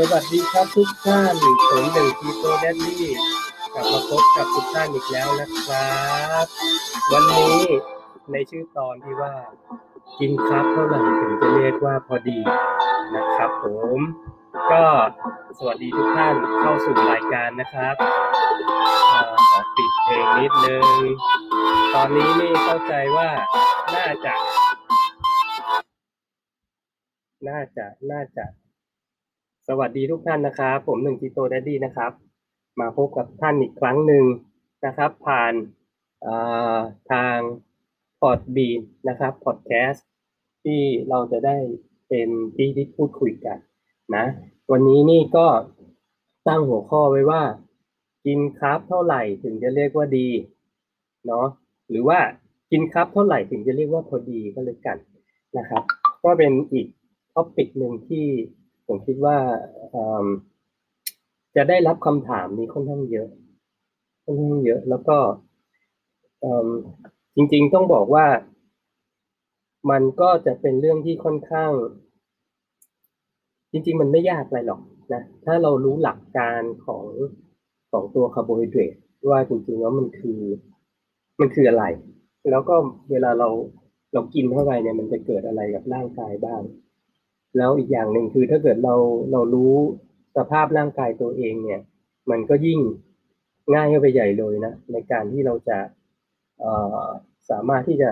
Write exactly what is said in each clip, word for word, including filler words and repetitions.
สวัสดีครับทุกท่านผมหนึ่งทีโตแดดดี้กลับมาพบกับทุกท่านอีกแล้วนะครับวันนี้ในชื่อตอนที่ว่ากินครับเท่าไหร่ถึงจะเรียกว่าพอดีนะครับผมก็สวัสดีทุกท่านเข้าสู่รายการนะครับขอปิดเพลงนิดนึงตอนนี้นี่เข้าใจว่าน่าจะน่าจะน่าจะสวัสดีทุกท่านนะครับผมหนึ่งจิโตแดดดี้นะครับมาพบกับท่านอีกครั้งหนึ่งนะครับผ่านทางพอดบีนนะครับพอดแคสต์ที่เราจะได้เป็นที่ที่พูดคุยกันนะวันนี้นี่ก็ตั้งหัวข้อไว้ว่ากินครับเท่าไหร่ถึงจะเรียกว่าดีเนาะหรือว่ากินครับเท่าไหร่ถึงจะเรียกว่าพอดีก็เลยกันนะครับก็เป็นอีกท็อปิกหนึ่งที่ผมคิดว่าจะได้รับคำถามนี้ค่อนข้างเยอะค่อนข้างเยอะแล้วก็จริงๆต้องบอกว่ามันก็จะเป็นเรื่องที่ค่อนข้างจริงๆมันไม่ยากอะไรหรอกนะถ้าเรารู้หลักการของของตัวคาร์โบไฮเดรตว่าจริงๆแล้วมันคือมันคืออะไรแล้วก็เวลาเราเรากินเข้าไปเนี่ยมันจะเกิดอะไรกับร่างกายบ้างแล้วอีกอย่างหนึ่งคือถ้าเกิดเราเรารู้สภาพร่างกายตัวเองเนี่ยมันก็ยิ่งง่ายเข้าไปใหญ่เลยนะในการที่เราจะเอ่อสามารถที่จะ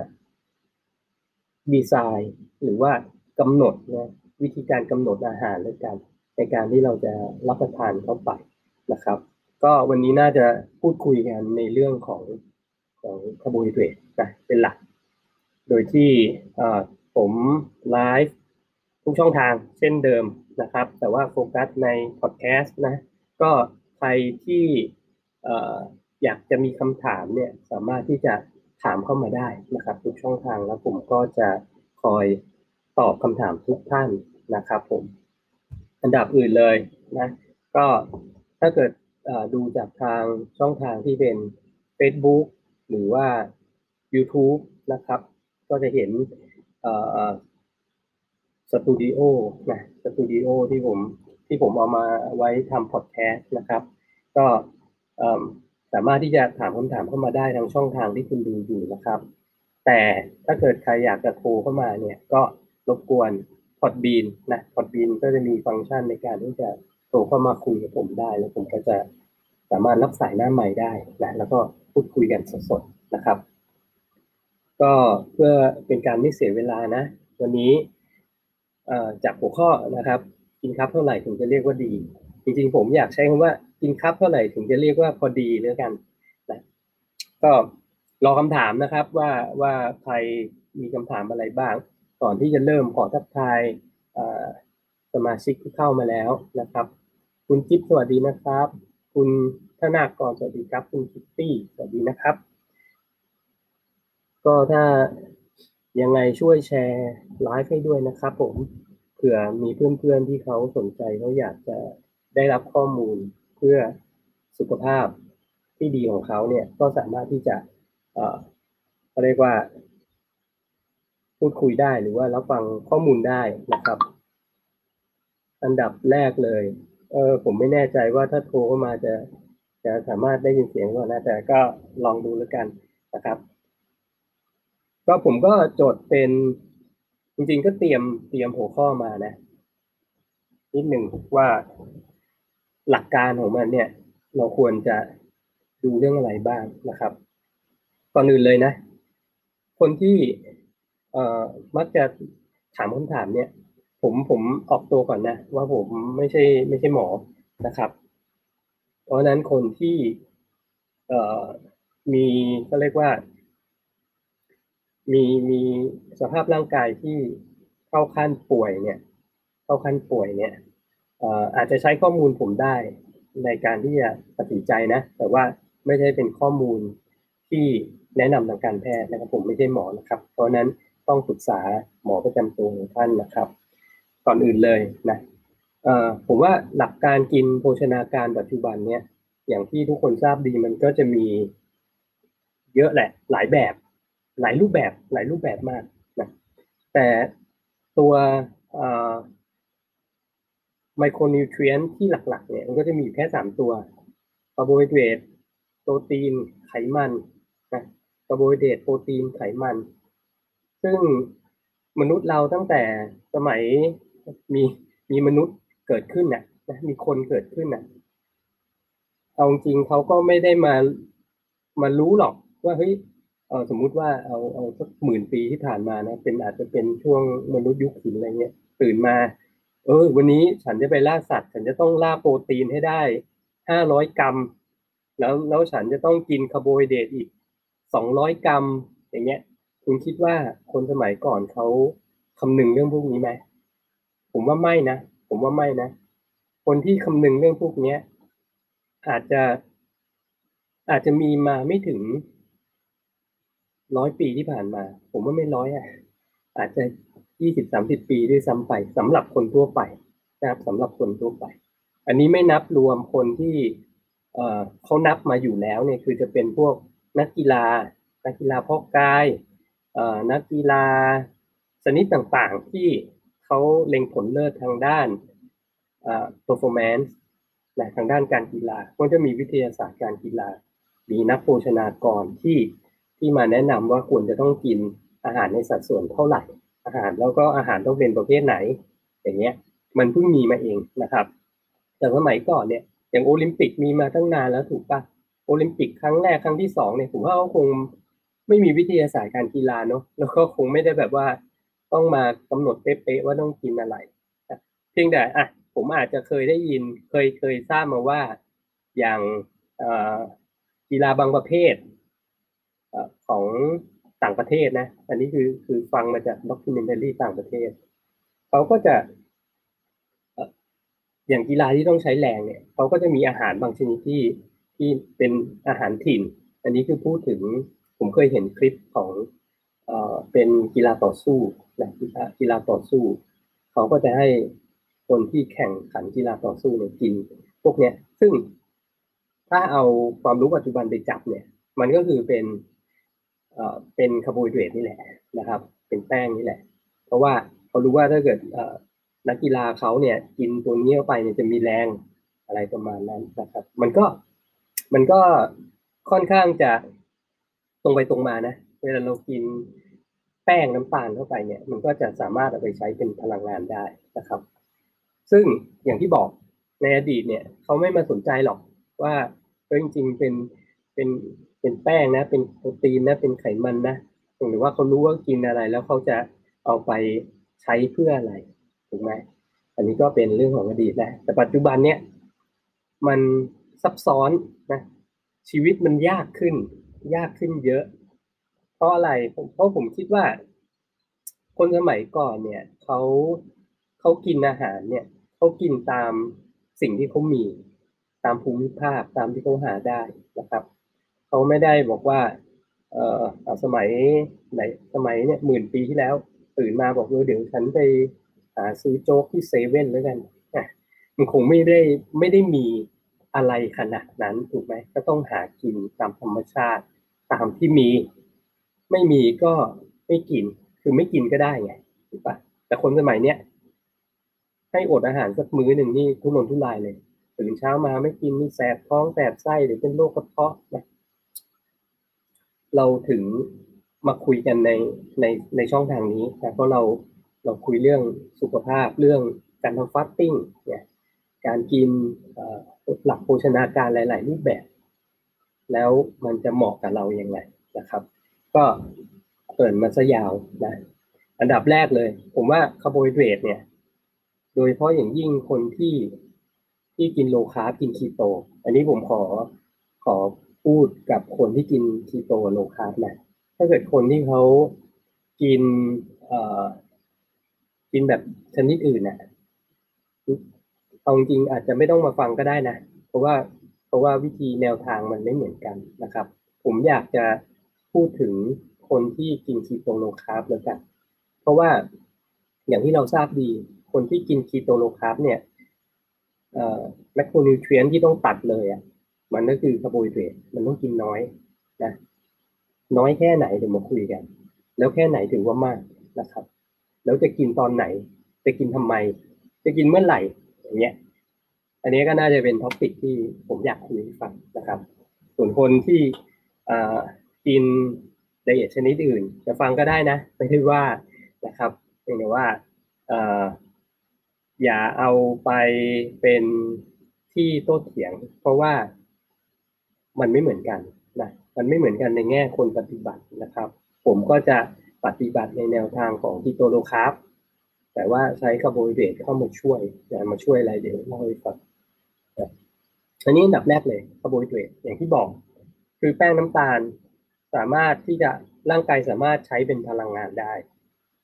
ดีไซน์หรือว่ากำหนดนะวิธีการกำหนดอาหารในการในการที่เราจะรับประทานเข้าไปนะครับก็วันนี้น่าจะพูดคุยกันในเรื่องของของคาร์โบไฮเดรตนะเป็นหลักโดยที่เอ่อผมไลฟ์ทุกช่องทางเช่นเดิมนะครับแต่ว่าโฟกัสในพอดแคสต์นะก็ใครที่เอ่ออยากจะมีคำถามเนี่ยสามารถที่จะถามเข้ามาได้นะครับทุกช่องทางแล้วผมก็จะคอยตอบคำถามทุกท่านนะครับผมอันดับอื่นเลยนะก็ถ้าเกิดเอ่อดูจากทางช่องทางที่เป็น Facebook หรือว่า YouTube นะครับก็จะเห็นเอ่อสตูดิโอนะสตูดิโอที่ผมที่ผมเอามาไว้ทำพอดแคสต์นะครับก็สามารถที่จะถามคำถามเข้ามาได้ทางช่องทางที่คุณดูอยู่นะครับแต่ถ้าเกิดใครอยากจะโทรเข้ามาเนี่ยก็รบกวนพอดบีนนะพอดบีนก็จะมีฟังก์ชันในการที่จะโทรเข้ามาคุยกับผมได้แล้วผมก็จะสามารถรับสายหน้าใหม่ได้นะแล้วก็พูดคุยกันสดๆนะครับก็เพื่อเป็นการไม่เสียเวลานะวันนี้จากหัวข้อนะครับกินครับเท่าไหร่ถึงจะเรียกว่าดีจริงๆผมอยากใช้คำว่ากินครับเท่าไหร่ถึงจะเรียกว่าพอดีแล้วกันนะก็รอคำถามนะครับว่าว่าใครมีคำถามอะไรบ้างก่อนที่จะเริ่มขอทักทายสมาชิกที่เข้ามาแล้วนะครับคุณจิ๊บสวัสดีนะครับคุณธนากรสวัสดีครับคุณคิตตี้สวัสดีนะครับก็ถ้ายังไงช่วยแชร์ไลฟ์ให้ด้วยนะครับผมเผื่อมีเพื่อนๆที่เขาสนใจเขาอยากจะได้รับข้อมูลเพื่อสุขภาพที่ดีของเขาเนี่ยก็สามารถที่จะเอ่อเรียกว่าพูดคุยได้หรือว่ารับฟังข้อมูลได้นะครับอันดับแรกเลยเออผมไม่แน่ใจว่าถ้าโทรเข้ามาจะจะสามารถได้ยินเสียงก่อนนะแต่ก็ลองดูแล้วกันนะครับก็ผมก็โจทย์เป็นจริงๆก็เตรียมเตรียมหัวข้อมานะนิดหนึ่งว่าหลักการของมันเนี่ยเราควรจะดูเรื่องอะไรบ้างนะครับก่อนอื่นเลยนะคนที่เอ่อมักจะถามคำถามเนี่ยผมผมออกตัวก่อนนะว่าผมไม่ใช่ไม่ใช่หมอนะครับเพราะฉะนั้นคนที่เอ่อมีก็เรียกว่ามีมีสภาพร่างกายที่เข้าขั้นป่วยเนี่ยเข้าขั้นป่วยเนี่ยเอ่ออาจจะใช้ข้อมูลผมได้ในการที่จะตัดสินใจนะแต่ว่าไม่ใช่เป็นข้อมูลที่แนะนำทางการแพทย์นะครับผมไม่ใช่หมอนะครับเพราะนั้นต้องปรึกษาหมอประจำตัวของท่านนะครับก่อนอื่นเลยนะเอ่อผมว่าหลักการกินโภชนาการปัจจุบันเนี่ยอย่างที่ทุกคนทราบดีมันก็จะมีเยอะแหละหลายแบบหลายรูปแบบหลายรูปแบบมากนะแต่ตัว ไมโครนิวทรีนที่หลักๆเนี่ยมันก็จะมีอยู่แค่สามตัวคาร์โบไฮเดรตโปรตีนไขมันนะคาร์โบไฮเดรตโปรตีนไขมันซึ่งมนุษย์เราตั้งแต่สมัยมีมีมนุษย์เกิดขึ้นน่ะนะมีคนเกิดขึ้นน่ะเอาจริงเขาก็ไม่ได้มามารู้หรอกว่าเฮ้ยเอ่อสมมุติว่าเอาเอาสักหมื่นปีที่ผ่านมานะเป็นอาจจะเป็นช่วงมนุษย์ยุคหินอะไรเงี้ยตื่นมาเออวันนี้ฉันจะไปล่าสัตว์ฉันจะต้องล่าโปรตีนให้ได้ห้าร้อยกรัมแล้วแล้วฉันจะต้องกินคาร์โบไฮเดรตอีกสองร้อยกรัมอย่างเงี้ยคุณคิดว่าคนสมัยก่อนเขาคำนึงเรื่องพวกนี้ไหมผมว่าไม่นะผมว่าไม่นะคนที่คำนึงเรื่องพวกนี้อาจจะอาจจะมีมาไม่ถึงร้อยปีที่ผ่านมาผมว่าไม่ร้อยอ่ะอาจจะยี่สิบสามสิบปีด้วยซ้ำไปสำหรับคนทั่วไปนะครับสำหรับคนทั่วไปอันนี้ไม่นับรวมคนที่เอ่อเขานับมาอยู่แล้วเนี่ยคือจะเป็นพวกนักกีฬานักกีฬาเพาะกายเอ่อนักกีฬาชนิดต่างๆที่เขาเล็งผลเลิศทางด้านเอ่อ performance นะทางด้านการกีฬาก็จะมีวิทยาศาสตร์การกีฬามีนักโภชนากรที่ที่มาแนะนำว่าควรจะต้องกินอาหารในสัดส่วนเท่าไหร่อาหารแล้วก็อาหารต้องเป็นประเภทไหนอย่างเงี้ยมันเพิ่งมีมาเองนะครับแต่สมัยก่อนเนี่ยอย่างโอลิมปิกมีมาตั้งนานแล้วถูกปะโอลิมปิกครั้งแรกครั้งที่สองเนี่ยผมว่าเขาคงไม่มีวิทยาศาสตร์การกีฬาเนาะแล้วก็คงไม่ได้แบบว่าต้องมากำหนดเป๊ะๆว่าต้องกินอะไรเพียงแต่อ่ะผมอาจจะเคยได้ยินเคยเคยทราบมาว่าอย่างกีฬาบางประเภทของต่างประเทศนะอันนี้คือคือฟังมาจากด็อกคิวเมนทารี่ต่างประเทศเขาก็จะอย่างกีฬาที่ต้องใช้แรงเนี่ยเขาก็จะมีอาหารบางชนิดที่ที่เป็นอาหารถิ่นอันนี้คือพูดถึงผมเคยเห็นคลิปของเอ่อเป็นกีฬาต่อสู้นะกีฬากีฬาต่อสู้เขาก็จะให้คนที่แข่งขันกีฬาต่อสู้เนี่ยกินพวกเนี้ยซึ่งถ้าเอาความรู้ปัจจุบันไปจับเนี่ยมันก็คือเป็นเอ่อเป็นคาร์โบไฮเดรตนี่แหละนะครับเป็นแป้งนี่แหละเพราะว่าเขารู้ว่าถ้าเกิดเอ่อนักกีฬาเขาเนี่ยกินตัวนี้เข้าไปเนี่ยจะมีแรงอะไรประมาณนั้นนะครับมันก็มันก็ค่อนข้างจะตรงไปตรงมานะเวลาเรากินแป้งน้ำตาลเข้าไปเนี่ยมันก็จะสามารถเอาไปใช้เป็นพลังงานได้นะครับซึ่งอย่างที่บอกในอดีตเนี่ยเขาไม่มาสนใจหรอกว่าจริงๆเป็นเป็นเป็นแป้งนะเป็นโปรตีนนะเป็นไขมันนะหรือว่าเขารู้ว่ากินอะไรแล้วเขาจะเอาไปใช้เพื่ออะไรถูกไหมอันนี้ก็เป็นเรื่องของอดีตนะแต่ปัจจุบันเนี่ยมันซับซ้อนนะชีวิตมันยากขึ้นยากขึ้นเยอะเพราะอะไรเพราะผมคิดว่าคนสมัยก่อนเนี่ยเขาเขากินอาหารเนี่ยเขากินตามสิ่งที่เขามีตามภูมิภาคตามที่เขาหาได้นะครับเขาไม่ได้บอกว่าเอ่อสมัยไหนสมัยเนี่ยหมื่นปีที่แล้วตื่นมาบอกว่าเดี๋ยวฉันไปหาซื้อโจ๊กที่เซเว่นแล้วกันมันคงไม่ได้ไม่ได้มีอะไรขนาดนั้นถูกไหมก็ต้องหากินตามธรรมชาติตามที่มีไม่มีก็ไม่กินคือไม่กินก็ได้ไงถูกปะแต่คนสมัยเนี้ยให้อดอาหารสักมื้อหนึ่งนี่ทุรนทุรายเลยตื่นเช้ามาไม่กินนี่แสบท้องแสบไส้หรือเป็นโรคกระเพาะนะเราถึงมาคุยกันในในในช่องทางนี้นะเพราะเราเราคุยเรื่องสุขภาพเรื่องการทำฟาสติ้งเนี่ยการกินหลักโภชนาการหลายๆรูปแบบแล้วมันจะเหมาะกับเราอย่างไรนะครับก็เกิดมาซะยาวนะอันดับแรกเลยผมว่าคาร์โบไฮเดรตเนี่ยโดยเฉพาะอย่างยิ่งคนที่ที่กินโลคาร์บกินคีโตอันนี้ผมขอขอพูดกับคนที่กินคีโตโลคาร์บนะถ้าเกิดคนที่เขากินเอ่อกินแบบชนิดอื่นน่ะเอาจริงอาจจะไม่ต้องมาฟังก็ได้นะเพราะว่าเพราะว่าวิธีแนวทางมันไม่เหมือนกันนะครับผมอยากจะพูดถึงคนที่กินคีโตโลคาร์บแล้วกันเพราะว่าอย่างที่เราทราบดีคนที่กินคีโตโลคาร์บเนี่ยเอ่อแมคโครนิวทรีนที่ต้องตัดเลยอ่ะมันก็คือคาร์โบไฮเดรตมันต้องกินน้อยนะน้อยแค่ไหนเดี๋ยวมาคุยกันแล้วแค่ไหนถึงว่ามากนะครับแล้วจะกินตอนไหนจะกินทำไมจะกินเมื่อไหร่ อย่างเงี้ยอันนี้ก็น่าจะเป็นท็อปิกที่ผมอยากคุยให้ฟังนะครับส่วนคนที่กินไดเอทชนิดอื่นจะฟังก็ได้นะไม่ได้ว่านะครับเพียงแต่ว่าอย่าเอาไปเป็นที่โต้เถียงเพราะว่ามันไม่เหมือนกันนะมันไม่เหมือนกันในแง่คนปฏิบัตินะครับผมก็จะปฏิบัติในแนวทางของคีโตโลคาร์บแต่ว่าใช้คาร์โบไฮเดรตเข้ามาช่วยนะมาช่วยอะไรเดี๋ยวเล่าให้ฟังอันนี้อันดับแรกเลยคาร์โบไฮเดรตอย่างที่บอกคือแป้งน้ำตาลสามารถที่จะร่างกายสามารถใช้เป็นพลังงานได้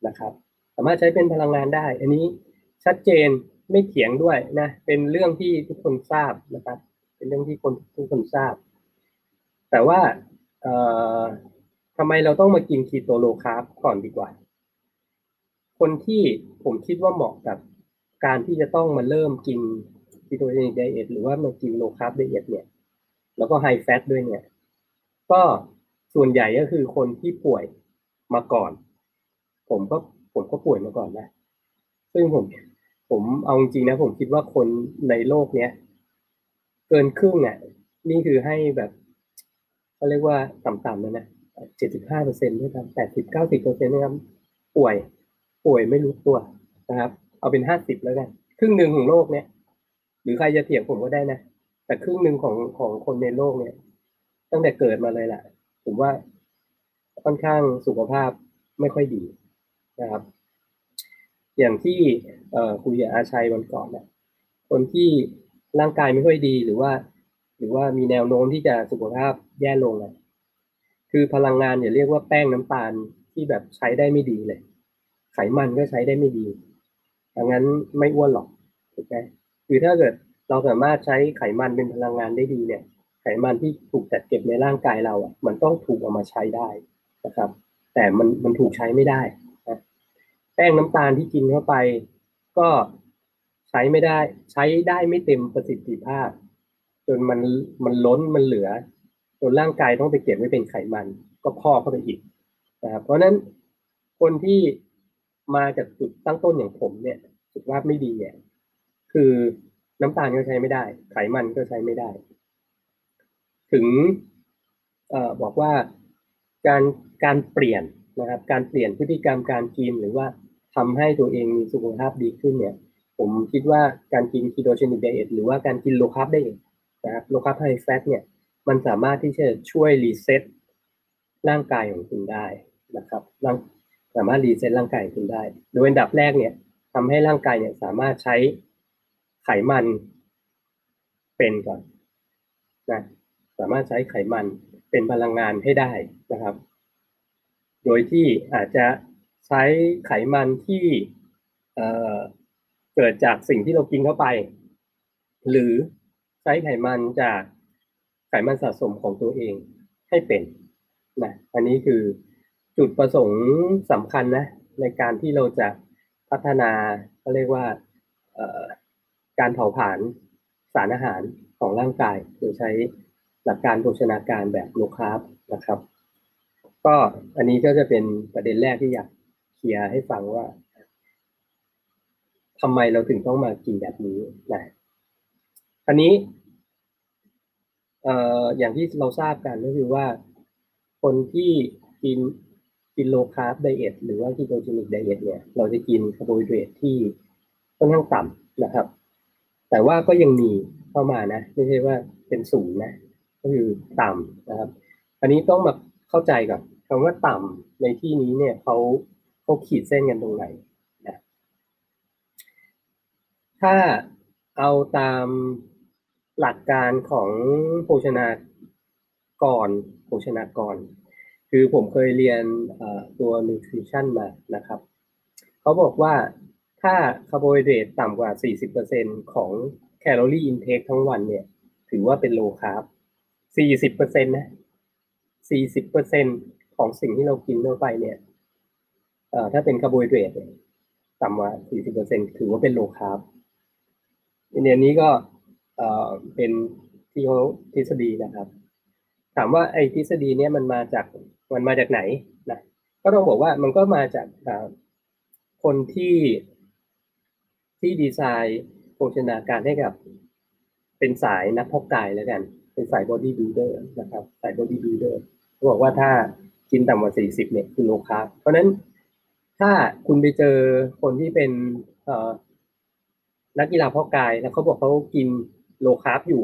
นะครับสามารถใช้เป็นพลังงานได้อันนี้ชัดเจนไม่เถียงด้วยนะเป็นเรื่องที่ทุกคนทราบนะครับเป็นเรื่องที่คนทุกคนทราบแต่ว่าเอ่อทำไมเราต้องมากินคีโตโลคาร์บก่อนดีกว่าคนที่ผมคิดว่าเหมาะกับการที่จะต้องมาเริ่มกินคีโตเจนิกไดเอทหรือว่ามากินโลคาร์บไดเอทเนี่ยแล้วก็ไฮแฟตด้วยเนี่ยก็ส่วนใหญ่ก็คือคนที่ป่วยมาก่อนผมก็ผมก็ป่วยมาก่อนนะซึ่งผมผมเอาจริงนะผมคิดว่าคนในโลกเนี้ยเกินครึ่งเนี่ยนี่คือให้แบบเขาเรียกว่าต่ำๆแล้วนะ เจ็ดสิบห้าเปอร์เซ็นต์ ด้วยกัน แปดสิบถึงเก้าสิบเปอร์เซ็นต์ นะครับป่วยป่วยไม่รู้ตัวนะครับเอาเป็นห้าสิบแล้วกันครึ่งนึงของโลกเนี่ยหรือใครจะเถียงผมก็ได้นะแต่ครึ่งนึงของของคนในโลกเนี่ยตั้งแต่เกิดมาเลยแหละผมว่าค่อนข้างสุขภาพไม่ค่อยดีนะครับอย่างที่เอ่อคุยกับอาชัยวันก่อนน่ะคนที่ร่างกายไม่ค่อยดีหรือว่าหรือว่ามีแนวโน้มที่จะสุขภาพแย่ลงอ่ะคือพลังงานอย่าเรียกว่าแป้งน้ำตาลที่แบบใช้ได้ไม่ดีเลยไขมันก็ใช้ได้ไม่ดีดังนั้นไม่อ้วนหรอกถูกไหมคือถ้าเกิดเราสามารถใช้ไขมันเป็นพลังงานได้ดีเนี่ยไขมันที่ถูกจัดเก็บในร่างกายเราอ่ะมันต้องถูกเอามาใช้ได้นะครับแต่มันมันถูกใช้ไม่ได้นะแป้งน้ำตาลที่กินเข้าไปก็ใช้ไม่ได้ใช้ได้ไม่เต็มประสิทธิภาพจนมันมันล้นมันเหลือจนร่างกายต้องไปเก็บไว้เป็นไขมันก็พอกเข้าไปอีกนะครับเพราะนั้นคนที่มาจากจุดตั้งต้นอย่างผมเนี่ยสุขภาพไม่ดีเนี่ยคือน้ำตาลก็ใช้ไม่ได้ไขมันก็ใช้ไม่ได้ถึงเอ่อบอกว่าการการเปลี่ยนนะครับการเปลี่ยนพฤติกรรมการกินหรือว่าทำให้ตัวเองมีสุขภาพดีขึ้นเนี่ยผมคิดว่าการกินคีโตเจนิกไดเอทหรือว่าการกินโลคาร์บไดเอทนะครับโลคาร์บไฮแฟตเนี่ยมันสามารถที่จะช่วยรีเซ็ตร่างกายของคุณได้นะครับสามารถรีเซ็ตร่างกายคุณได้โดยอันดับแรกเนี่ยทำให้ร่างกายเนี่ยสามารถใช้ไขมันเป็นก่อนนะสามารถใช้ไขมันเป็นพลังงานให้ได้นะครับโดยที่อาจจะใช้ไขมันที่เอ่อเกิดจากสิ่งที่เรากินเข้าไปหรือใช้ไขมันจากไขมันสะสมของตัวเองให้เป็นนะอันนี้คือจุดประสงค์สำคัญนะในการที่เราจะพัฒนาเขาเรียกว่าเอ่อการเผาผลาญสารอาหารของร่างกายโดยใช้หลักการโภชนาการแบบโลคาร์บนะครับก็อันนี้ก็จะเป็นประเด็นแรกที่อยากเคลียร์ให้ฟังว่าทำไมเราถึงต้องมากินแบบนี้นะอันนี้เอ่ออย่างที่เราทราบกันก็คือว่าคนที่กินกินโลคาร์บไดเอทหรือว่าคีโตเจนิกไดเอทเนี่ยเราจะกินคาร์โบไฮเดรตที่ค่อนข้างต่ำนะครับแต่ว่าก็ยังมีเข้ามานะไม่ใช่ว่าเป็นศูนย์นะก็คือต่ำนะครับอันนี้ต้องมาเข้าใจก่อนคำว่าต่ำในที่นี้เนี่ยเขาเขาขีดเส้นกันตรงไหนนะถ้าเอาตามหลักการของโภชนากรโภชนากรคือผมเคยเรียนตัว nutrition มานะครับเขาบอกว่าถ้าคาร์โบไฮเดรตต่ำกว่า สี่สิบเปอร์เซ็นต์ ของแคลอรี่อินเทคทั้งวันเนี่ยถือว่าเป็นโลคาร์บสี่สิบเปอร์เซ็นต์ นะ สี่สิบเปอร์เซ็นต์ ของสิ่งที่เรากินเข้าไปเนี่ยเอ่อถ้าเป็นคาร์โบไฮเดรตต่ำกว่า สี่สิบเปอร์เซ็นต์ ถือว่าเป็นโลคาร์บในนี้ก็เอ่อเป็นที่เขาทฤษฎีนะครับถามว่าไอ้ทฤษฎีเนี้ยมันมาจากมันมาจากไหนนะก็ต้องบอกว่ามันก็มาจากคนที่ที่ดีไซน์ โภชนาการให้กับเป็นสายนักเพาะกายแล้วกันเป็นสายบอดี้บิลเดอร์นะครับสายบอดี้บิลเดอร์เขาบอกว่าถ้ากินต่ำกว่าสี่สิบเนี่ยคือโลคาร์บเพราะนั้นถ้าคุณไปเจอคนที่เป็นนักกีฬาเพาะกายแล้วเขาบอกเขากินโลคาร์บอยู่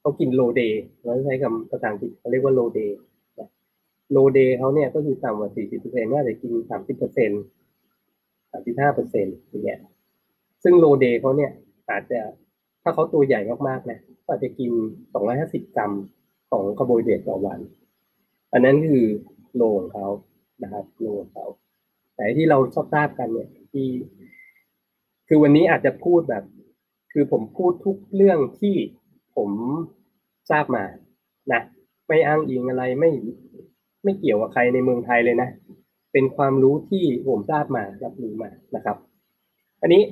เขากินโลเดย์เราใช้คำภาษาอังกฤษเขาเรียกว่าโลเดย์โลเดย์เขาเนี่ยก็คือต่ำกว่า สี่สิบเปอร์เซ็นต์ น่าจะกิน สามสิบเปอร์เซ็นต์ สามสิบห้าเปอร์เซ็นต์ อย่างเงี้ยซึ่งโลเดย์เขาเนี่ยอาจจะถ้าเขาตัวใหญ่มากๆนะก็อาจจะกินสองร้อยห้าสิบกรัมของคาร์โบไฮเดรตต่อวันอันนั้นคือโลของเขานะครับโลของเขาแต่ที่เราทราบกันเนี่ยที่คือวันนี้อาจจะพูดแบบคือผมพูดทุกเรื่องที่ผมทราบมานะไม่อ้างอิงอะไรไม่ไม่เกี่ยวกับใครในเมืองไทยเลยนะเป็นความรู้ที่ผมทราบมารับรู้มานะครับอันนี้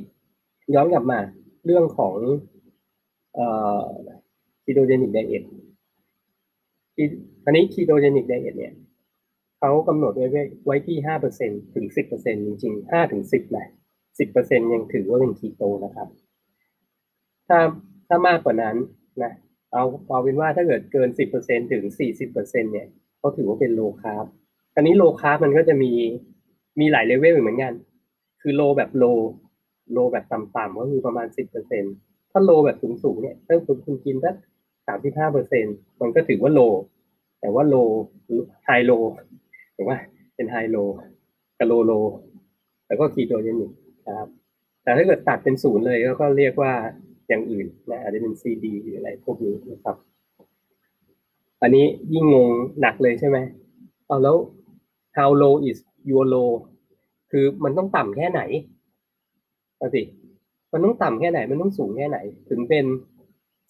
ย้อนกลับมาเรื่องของเอ่อคีโตเจนิกไดเอทอันนี้คีโตเจนิกไดเอทเนี่ยเขากำหนดไว้ไว้ที่ ห้าเปอร์เซ็นต์ ถึง สิบเปอร์เซ็นต์ จริงๆ ห้าถึงสิบ นะ สิบเปอร์เซ็นต์ ยังถือว่าเป็นคีโตนะครับถ้าถ้ามากกว่านั้นนะเอาเอาเป็นว่าถ้าเกิดเกิน สิบเปอร์เซ็นต์ ถึง สี่สิบเปอร์เซ็นต์ เนี่ยเขาถือว่าเป็นโลคาร์บอันนี้โลคาร์บมันก็จะมีมีหลายเลเวลเหมือนกันคือโลแบบโลโลแบบต่ำๆก็คือประมาณ สิบเปอร์เซ็นต์ ถ้าโลแบบสูงๆเนี่ยถ้าคุณกินสัก สามสิบห้าเปอร์เซ็นต์ มันก็ถือว่าโลแต่ว่าโลไฮโลถูกไหมเป็นไฮโลกับโลโลแล้วก็คีโตเจนิกครับแต่ถ้าเกิดตัดเป็นศูนย์เลยก็เรียกว่าอย่างอื่นนะอาจจะเป็น ซี ดี หรืออะไรพวกนี้นะครับอันนี้ยิ่งงงหนักเลยใช่ไหมเอาแล้ว how low is your low คือมันต้องต่ำแค่ไหนเอาสิมันต้องต่ำแค่ไหนมันต้องสูงแค่ไหนถึงเป็น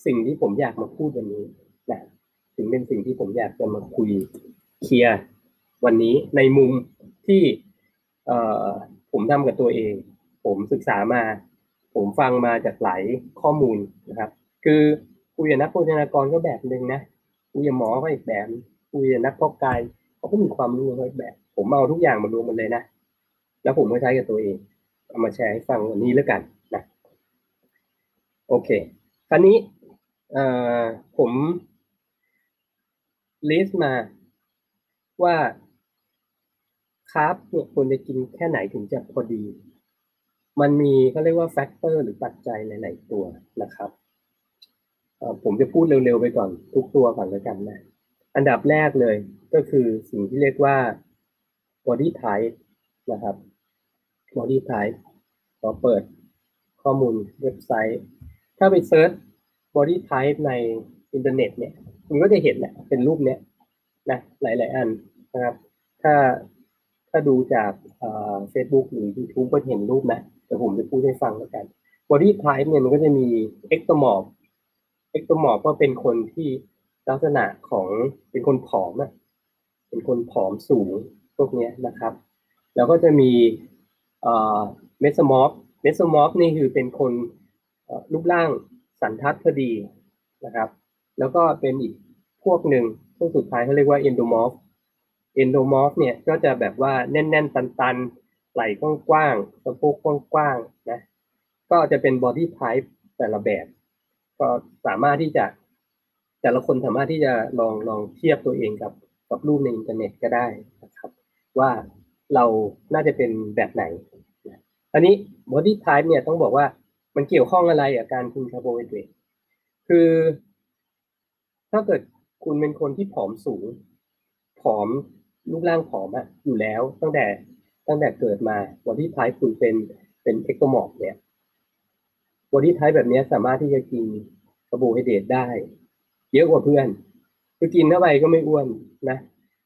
สิ่งที่ผมอยากมาพูดวันนี้นะถึงเป็นสิ่งที่ผมอยากจะมาคุยเคลียร์วันนี้ในมุมที่เอ่อผมทำกับตัวเองผมศึกษามาผมฟังมาจากหลายข้อมูลนะครับคือคุยกับนักโภชนากรก็แบบนึงนะคุยกับหมอก็อีกแบบคุยกับนักเพาะกายเขาก็มีความรู้ก็อีกแบบผมเอาทุกอย่างมารวมกันเลยนะแล้วผมก็ใช้กับตัวเองเอามาแชร์ให้ฟังวันนี้แล้วกันนะโอเคคราวนี้เอ่อผมลิสต์มาว่าคาร์บเนี่ยควรจะกินแค่ไหนถึงจะพอดีมันมีเขาเรียกว่าแฟกเตอร์หรือปัจจัยหลายๆตัวนะครับผมจะพูดเร็วๆไปก่อนทุกตัวก่อนแล้วกันนะอันดับแรกเลยก็คือสิ่งที่เรียกว่า body type นะครับ body type ขอเปิดข้อมูลเว็บไซต์ถ้าไปเซิร์ช body type ในอินเทอร์เน็ตเนี่ยคุณก็จะเห็นแหละเป็นรูปเนี้ยนะหลายๆอันนะครับถ้าถ้าดูจากเอ่อ Facebook หรือ YouTube ก็เห็นรูปนะแต่ผมจะพูดให้ฟังแล้วกัน body type เนี่ยมันก็จะมี ectomorph ectomorph ก็เป็นคนที่ลักษณะของเป็นคนผอมอ่ะเป็นคนผอมสูงพวกเนี้ยนะครับแล้วก็จะมีเอ่อ mesomorph mesomorph นี่คือเป็นคนเอ่อรูปร่างสันทัดพอดีนะครับแล้วก็เป็นอีกพวกหนึ่งพวกสุดท้ายเขาเรียกว่า endomorph endomorph เนี่ยก็จะแบบว่าแน่นๆตันๆไหล่กว้างๆสะโพกกว้างๆนะก็จะเป็น body type แต่ละแบบก็สามารถที่จะแต่ละคนสามารถที่จะลองลองเทียบตัวเองกับกับรูปในอินเทอร์เน็ตก็ได้นะครับว่าเราน่าจะเป็นแบบไหนอันนี้ body type เนี่ยต้องบอกว่ามันเกี่ยวข้องอะไรกับการกินคาร์โบไฮเดรตคือถ้าเกิดคุณเป็นคนที่ผอมสูงผอมรูปร่างผอมอะอยู่แล้วตั้งแต่ตั้งแต่เกิดมา body type คุณเป็นเป็นectomorphเนี่ย body type แบบนี้สามารถที่จะกินคาร์โบไฮเดรตได้เยอะกว่าเพื่อนคือกินเข้าไปก็ไม่อ้วนนะ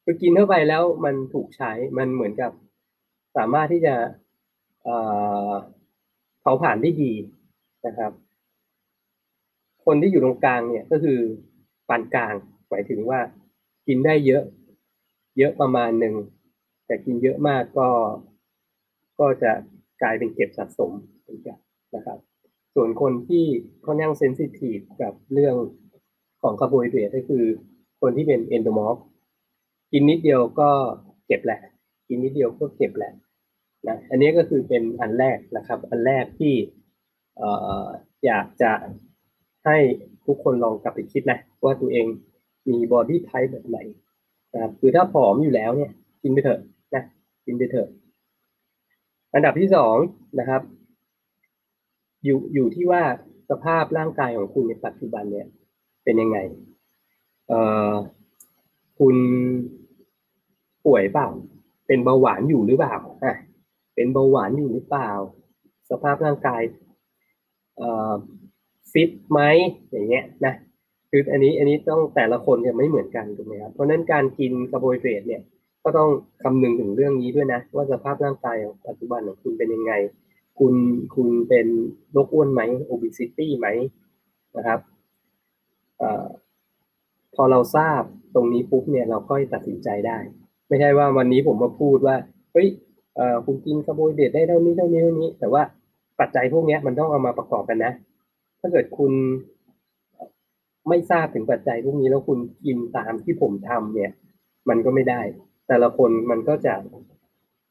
คือกินเข้าไปแล้วมันถูกใช้มันเหมือนกับสามารถที่จะเอ่อเผาผลาญได้ดีนะครับคนที่อยู่ตรงกลางเนี่ยก็คือปานกลางหมายถึงว่ากินได้เยอะเยอะประมาณหนึ่งแต่กินเยอะมากก็ก็จะกลายเป็นเก็บสะสมนะครับส่วนคนที่ค่อนข้างเซนซิทีฟกับเรื่องของคาร์โบไฮเดรตก็คือคนที่เป็นเอนโดมอร์ฟกินนิดเดียวก็เก็บแหละกินนิดเดียวก็เก็บแหละนะอันนี้ก็คือเป็นอันแรกนะครับอันแรกที่ อยากจะให้ทุกคนลองกลับไปคิดนะว่าตัวเองมีบอดี้ไทป์แบบไหนนะครับคือถ้าผอมอยู่แล้วเนี่ยกินไปเถอะนะกินไปเถอะอันดับที่สองนะครับอยู่อยู่ที่ว่าสภาพร่างกายของคุณในปัจจุบันเนี่ยเป็นยังไงเอ่อคุณป่วยเปล่าเป็นเบาหวานอยู่หรือเปล่าอ่ะเป็นเบาหวานอยู่หรือเปล่าสภาพร่างกายเอ่อฟิตไหมอย่างเงี้ยนะคืออันนี้อันนี้ต้องแต่ละคนเนี่ยไม่เหมือนกันถูกไหมครับเพราะนั้นการกินคาร์โบไฮเดรตเนี่ยก็ต้องคำนึงถึงเรื่องนี้ด้วยนะว่าสภาพร่างกายของปัจจุบันของคุณเป็นยังไงคุณคุณเป็นโรคอ้วนไหม obesity ไหมนะครับเอ่อพอเราทราบตรงนี้ปุ๊บเนี่ยเราค่อยตัดสินใจได้ไม่ใช่ว่าวันนี้ผมมาพูดว่าเฮ้ยเอ่อคุณกินคาร์โบไฮเดรตได้เท่านี้เท่านี้เท่านี้แต่ว่าปัจจัยพวกนี้มันต้องเอามาประกอบกันนะถ้าเกิดคุณไม่ทราบถึงปัจจัยพวกนี้แล้วคุณกินตามที่ผมทำเนี่ยมันก็ไม่ได้แต่ละคนมันก็จะ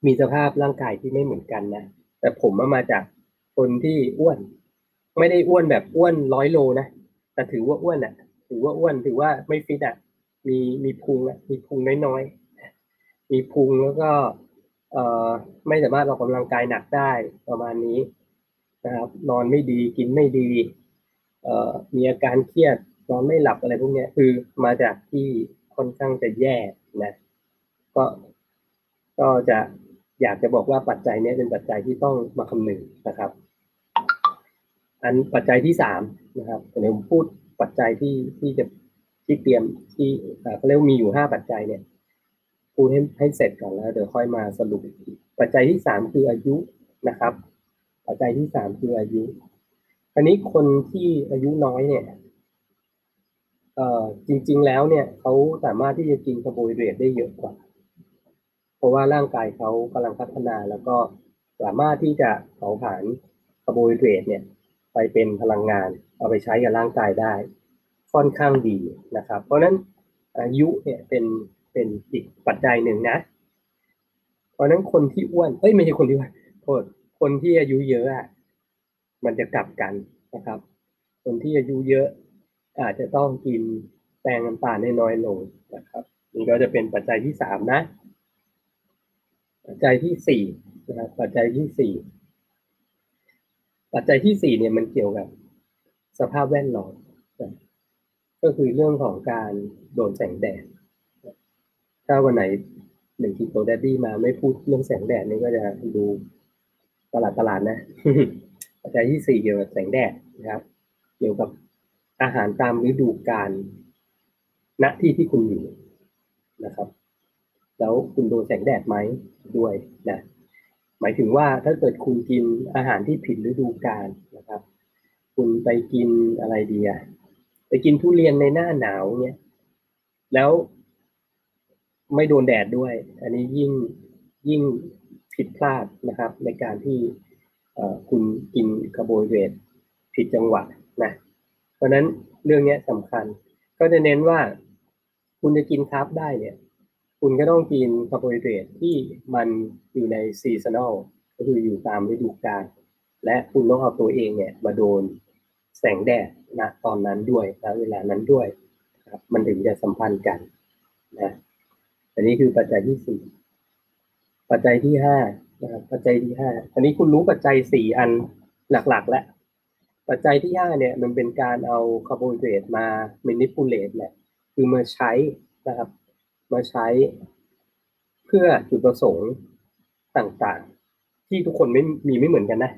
มีสภาพร่างกายที่ไม่เหมือนกันนะแต่ผมมาจากคนที่อ้วนไม่ได้อ้วนแบบอ้วนร้อยโลนะแต่ถือว่าอ้วนอ่ะถือว่าอ้วนถือว่าไม่ฟิตอ่ะมีมีพุงอ่ะมีพุงน้อยๆมีพุงแล้วก็เอ่อไม่สามารถออกกำลังกายหนักได้ประมาณนี้นะครับนอนไม่ดีกินไม่ดีเอ่อมีอาการเครียดนอนไม่หลับอะไรพวกนี้คือมาจากที่ค่อนข้างจะแย่นะก็ก็จะอยากจะบอกว่าปัจจัยนี้เป็นปัจจัยที่ต้องมาคำนึงนะครับอันปัจจัยที่สามนะครับเดี๋ยวผมพูดปัจจัยที่ที่จะที่เตรียมที่เขาเรียกมีอยู่ห้าปัจจัยเนี่ยพูดให้ให้เสร็จก่อนแล้วเดี๋ยวค่อยมาสรุปปัจจัยที่สามคืออายุนะครับปัจจัยที่สามคืออายุอันนี้คนที่อายุน้อยเนี่ยเอ่อจริงๆแล้วเนี่ยเขาสามารถที่จะกินคาร์โบไฮเดรตได้เยอะกว่าเพราะว่าร่างกายเขากำลังพัฒนาแล้วก็สามารถที่จะเผาผลาญคาร์โบไฮเดรตเนี่ยไปเป็นพลังงานเอาไปใช้กับร่างกายได้ค่อนข้างดีนะครับเพราะนั้นอายุเนี่ยเป็นเป็นอีกปัจจัยหนึ่งนะเพราะนั้นคนที่อ้วนเอ้ยไม่ใช่คนที่อ้วนโทษคนที่อายุเยอะอ่ะมันจะกลับกันนะครับคนที่อายุเยอะอาจจะต้องกินแป้งน้ำตาลให้น้อยลงนะครับนี่ก็จะเป็นปัจจัยที่สามนะปัจจัยที่สี่นะครับปัจจัยที่สี่ปัจจัยที่สี่เนี่ยมันเกี่ยวกับสภาพแวดล้อมนะก็คือเรื่องของการโดนแสงแดดถ้าวันไหนหนึ่งกิโลแดดดี้มาไม่พูดเรื่องแสงแดดนี่ก็จะดูตลาดตลาดนะปัจจัยที่สี่เกี่ยวกับแสงแดดนะครับเกี่ยวกับอาหารตามฤดูกาลณที่ที่คุณอยู่นะครับแล้วคุณโดนแสงแดดไหมด้วยนะหมายถึงว่าถ้าเกิดคุณกินอาหารที่ผิดฤดูกาลนะครับคุณไปกินอะไรดีอ่ะไปกินทุเรียนในหน้าหนาวเนี่ยแล้วไม่โดนแดดด้วยอันนี้ยิ่งยิ่งผิดพลาดนะครับในการที่เอ่อคุณกินคาร์โบไฮเดรตผิดจังหวะนะเพราะนั้นเรื่องนี้สำคัญก็จะเน้นว่าคุณจะกินคาร์บได้เนี่ยคุณก็ต้องกินคาร์โบไฮเดรตที่มันอยู่ในซีซันนอลก็คืออยู่ตามฤดูกาลและคุณต้องเอาตัวเองเนี่ยมาโดนแสงแดดณตอนนั้นด้วยณเวลานั้นด้วยครับมันถึงจะสัมพันธ์กันนะอันนี้คือปัจจัยที่สี่ปัจจัยที่ห้านะครับปัจจัยที่ห้าอันนี้คุณรู้ปัจจัยสี่อันหลักๆแล้วปัจจัยที่ห้าเนี่ยมันเป็นการเอาคาร์โบไฮเดรตมา manipulate แหละคือมาใช้นะครับมาใช้เพื่อจุดประสงค์ต่างๆที่ทุกคนไม่มีไม่เหมือนกันนะ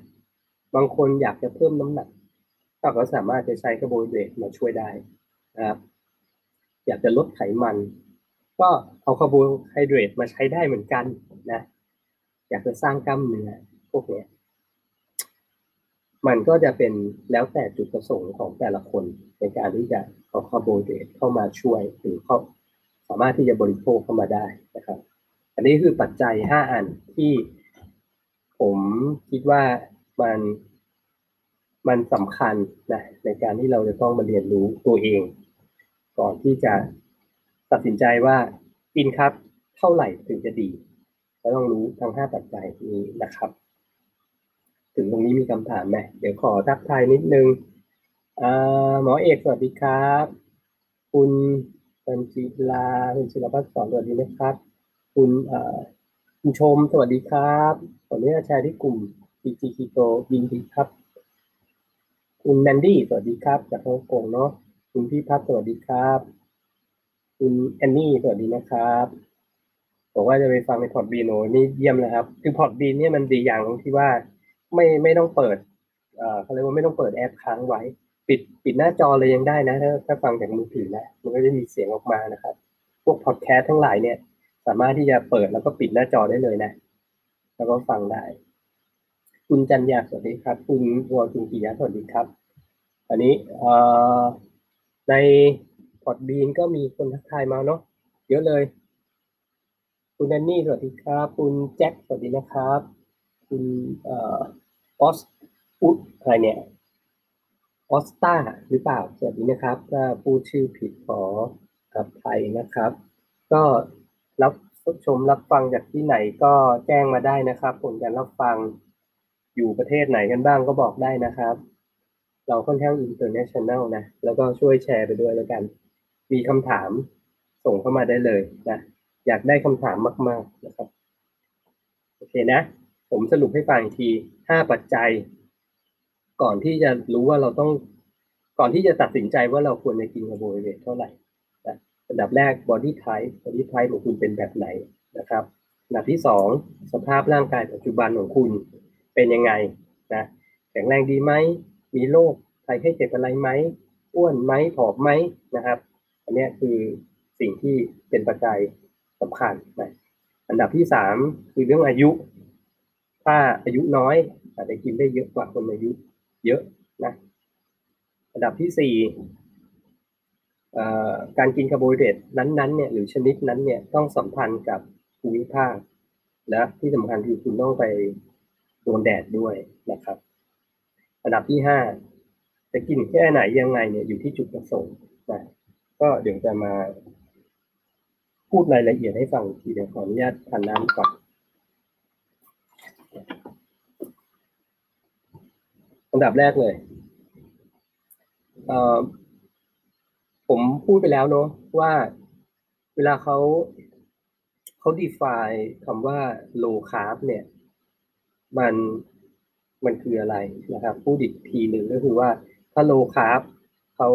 บางคนอยากจะเพิ่มน้ำหนักก็สามารถจะใช้คาร์โบไฮเดรตมาช่วยได้นะครับอยากจะลดไขมันก็เอาคาร์โบไฮเดรตมาใช้ได้เหมือนกันนะอยากจะสร้างกล้ามเนื้อพวกนี้มันก็จะเป็นแล้วแต่จุดประสงค์ของแต่ละคนในการที่จะเอาคาร์โบไฮเดรตเข้ามาช่วยหรือเข้าสามารถที่จะบริโภคเข้ามาได้นะครับอันนี้คือปัจจัยห้าอันที่ผมคิดว่ามันมันสำคัญนะในการที่เราจะต้องมาเรียนรู้ตัวเองก่อนที่จะตัดสินใจว่ากินครับเท่าไหร่ถึงจะดีก็ต้องรู้ทั้งห้าปัจจัยนี้นะครับถึงตรงนี้ นี้มีคำถามไหมเดี๋ยวขอทักทายนิดนึงหมอเอกสวัสดีครับคุณปัญจิลาคุณศิลปัสสอนสวัสดีนะครับคุณคุณชมสวัสดีครับขออนุญาตแชร์ที่กลุ่มจีจีคีโตยินดีครับคุณแมนดี้สวัสดีครับจากฮ่องกงเนาะคุณพี่พัฒน์สวัสดีครับคุณแอนนี่สวัสดีนะครับบอกว่าจะไปฟังในพอดบีโนนี่เยี่ยมเลยครับคือพอดบีเนี่ยมันดีอย่างตรงที่ว่าไม่ไม่ต้องเปิดเอ่อเขาเรียกว่าไม่ต้องเปิดแอปค้างไว้ปิดปิดหน้าจอเลยยังได้นะถ้าถ้าฟังจากมือถือนะมันก็จะมีเสียงออกมานะครับพวกพอดแคสต์ทั้งหลายเนี่ยสามารถที่จะเปิดแล้วก็ปิดหน้าจอได้เลยนะแล้วก็ฟังได้คุณจันยาสวัสดีครับคุณวัวจุงกียะสวัสดีครับอันนี้เอ่อในพอดบีนก็มีคนทักทายมาเนาะเยอะเลยคุณแอนนี่สวัสดีครับคุณแจ็คสวัสดีนะครับคุณเอ่อออสอุดอะไรเนี่ยออสตาหรือเปล่าสวัสดีนะครับถ้าพูดชื่อผิดขอกับไทยนะครับก็รับชมรับฟังจากที่ไหนก็แจ้งมาได้นะครับผลการรับฟังอยู่ประเทศไหนกันบ้างก็บอกได้นะครับเราค่อนข้างอินเตอร์เนชั่นแนลนะแล้วก็ช่วยแชร์ไปด้วยแล้วกันมีคำถามส่งเข้ามาได้เลยนะอยากได้คำถามมากๆนะครับโอเคนะผมสรุปให้ฟังอีกทีห้าปัจจัยก่อนที่จะรู้ว่าเราต้องก่อนที่จะตัดสินใจว่าเราควรจะกินคาร์โบไฮเดรตเท่าไหร่นะอันดับแรก body type body type ของคุณเป็นแบบไหนนะครับอันดับที่สองสภาพร่างกายปัจจุบันของคุณเป็นยังไงนะแข็งแรงดีไหมมีโรคภัยไข้เจ็บอะไรไหมอ้วนไหมผอมไหมนะครับอันนี้คือสิ่งที่เป็นปัจจัยสำคัญนะอันดับที่สามคือเรื่องอายุถ้าอายุน้อยอาจจะกินได้เยอะกว่าคนอายุเยอะนะอันดับที่สี่เอ่อการกินคาร์โบไฮเดรตนั้นๆเนี่ยหรือชนิดนั้นเนี่ยต้องสัมพันธ์กับภูมิภาคและที่สำคัญคือคุณต้องไปโดนแดดด้วยนะครับอันดับที่ห้าจะกินแค่ไหนยังไงเนี่ยอยู่ที่จุดประสงค์นะก็เดี๋ยวจะมาพูดรายละเอียดให้ฟังทีเดี๋ยวขออนุญาตทานน้ำก่อนอันดับแรกเลยเอ่อผมพูดไปแล้วเนาะว่าเวลาเขาเขาดีไฟน์คำว่า low carb เนี่ยมันมันคืออะไรนะครับพูดอีกทีหนึ่งก็คือว่าถ้า low carb เขา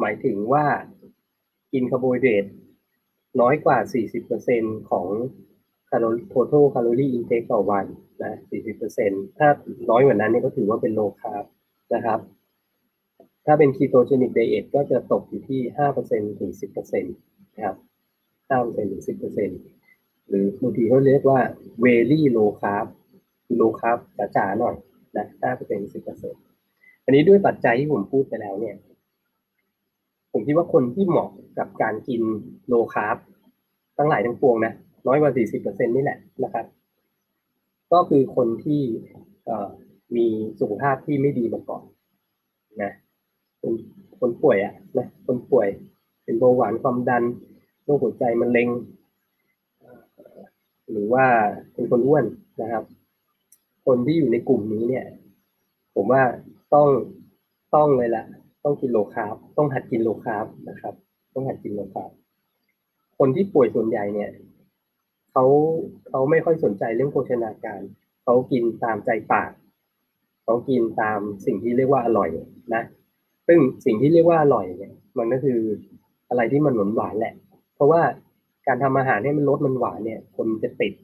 หมายถึงว่ากินคาร์โบไฮเดรตน้อยกว่า สี่สิบเปอร์เซ็นต์ ของ total calorie intake ต่อวันนะ สี่สิบเปอร์เซ็นต์ ถ้าน้อยกว่านั้นเนี่ยก็ถือว่าเป็น low carb นะครับถ้าเป็น ketogenic diet ก็จะตกอยู่ที่ ห้าเปอร์เซ็นต์ ถึง สิบเปอร์เซ็นต์ นะครับ ห้าเปอร์เซ็นต์ ถึง สิบเปอร์เซ็นต์ หรือบางทีเขาเรียกว่า very low carb คือ low carb จ๋าๆหน่อยนะ ห้าเปอร์เซ็นต์ ถึง สิบเปอร์เซ็นต์ อันนี้ด้วยปัจจัยที่ผมพูดไปแล้วเนี่ยผมคิดว่าคนที่เหมาะกับการกิน low carb ทั้งหลายทั้งปวงนะน้อยกว่า สี่สิบเปอร์เซ็นต์ นี่แหละนะครับก็คือคนที่มีสุขภาพที่ไม่ดีมาก่อนนะคนคนป่วยอ่ะนะคนป่วยเป็นเบาหวานความดันโรคหัวใจมะเร็งหรือว่าเป็นคนอ้วนนะครับคนที่อยู่ในกลุ่มนี้เนี่ยผมว่าต้องต้องเลยล่ะต้องกินโลคาร์บต้องหัดกินโลคาร์บนะครับต้องหัดกินโลคาร์บคนที่ป่วยส่วนใหญ่เนี่ยเขาเขาไม่ค่อยสนใจเรื่องโภชนาการเขากินตามใจปากเขากินตามสิ่งที่เรียกว่าอร่อยนะซึ่งสิ่งที่เรียกว่าอร่อยเนี่ยมันก็คืออะไรที่มันหวานๆแหละเพราะว่าการทำอาหารให้มันรสมันหวานเนี่ยคนจะติด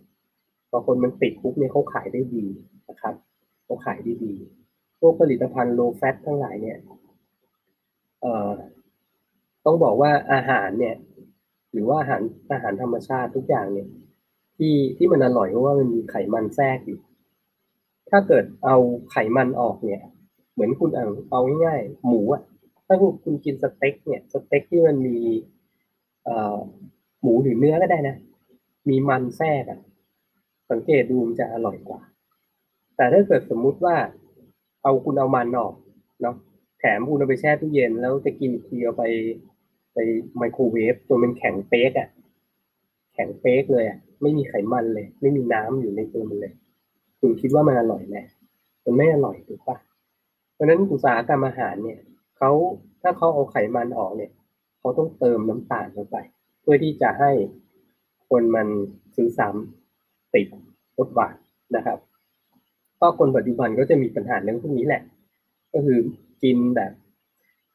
พอคนมันติดปุ๊บเนี่ยเขาขายได้ดีนะครับเขาขายได้ดีพวกผลิตภัณฑ์โลว์แฟตทั้งหลายเนี่ยเอ่อต้องบอกว่าอาหารเนี่ยหรือว่าอาหารอาหารธรรมชาติทุกอย่างเนี่ยที่ที่มันอร่อยเพราะว่ามันมีไขมันแทรกอยู่ถ้าเกิดเอาไขมันออกเนี่ยเหมือนคุณเอาเอาง่ายๆหมูอ่ะถ้าคุณคุณกินสเต็กเนี่ยสเต็กที่มันมีเอ่อหมูหรือเนื้อก็ได้นะมีมันแทรกอ่ะสังเกตดูมันจะอร่อยกว่าแต่ถ้าเกิดสมมุติว่าเอาคุณเอามันออกเนาะแถมคุณเอาไปแช่ตู้เย็นแล้วจะกินทีเอาไปไปไมโครเวฟจนมันแข็งเป๊กอ่ะแข็งเป๊กเลยอ่ะไม่มีไขมันเลยไม่มีน้ำอยู่ในตัวมันเลยคุณคิดว่ามันอร่อยไหม มันไม่อร่อยถูกปะเพราะฉะนั้นอุตสาหกรรมอาหารเนี่ยเขาถ้าเขาเอาไขมันออกเนี่ยเขาต้องเติมน้ำตาลลงไปเพื่อที่จะให้คนมันซื้อซ้ำติดรสหวานนะครับก็คนปัจจุบันก็จะมีปัญหาเรื่องพวกนี้แหละก็คือกินแบบ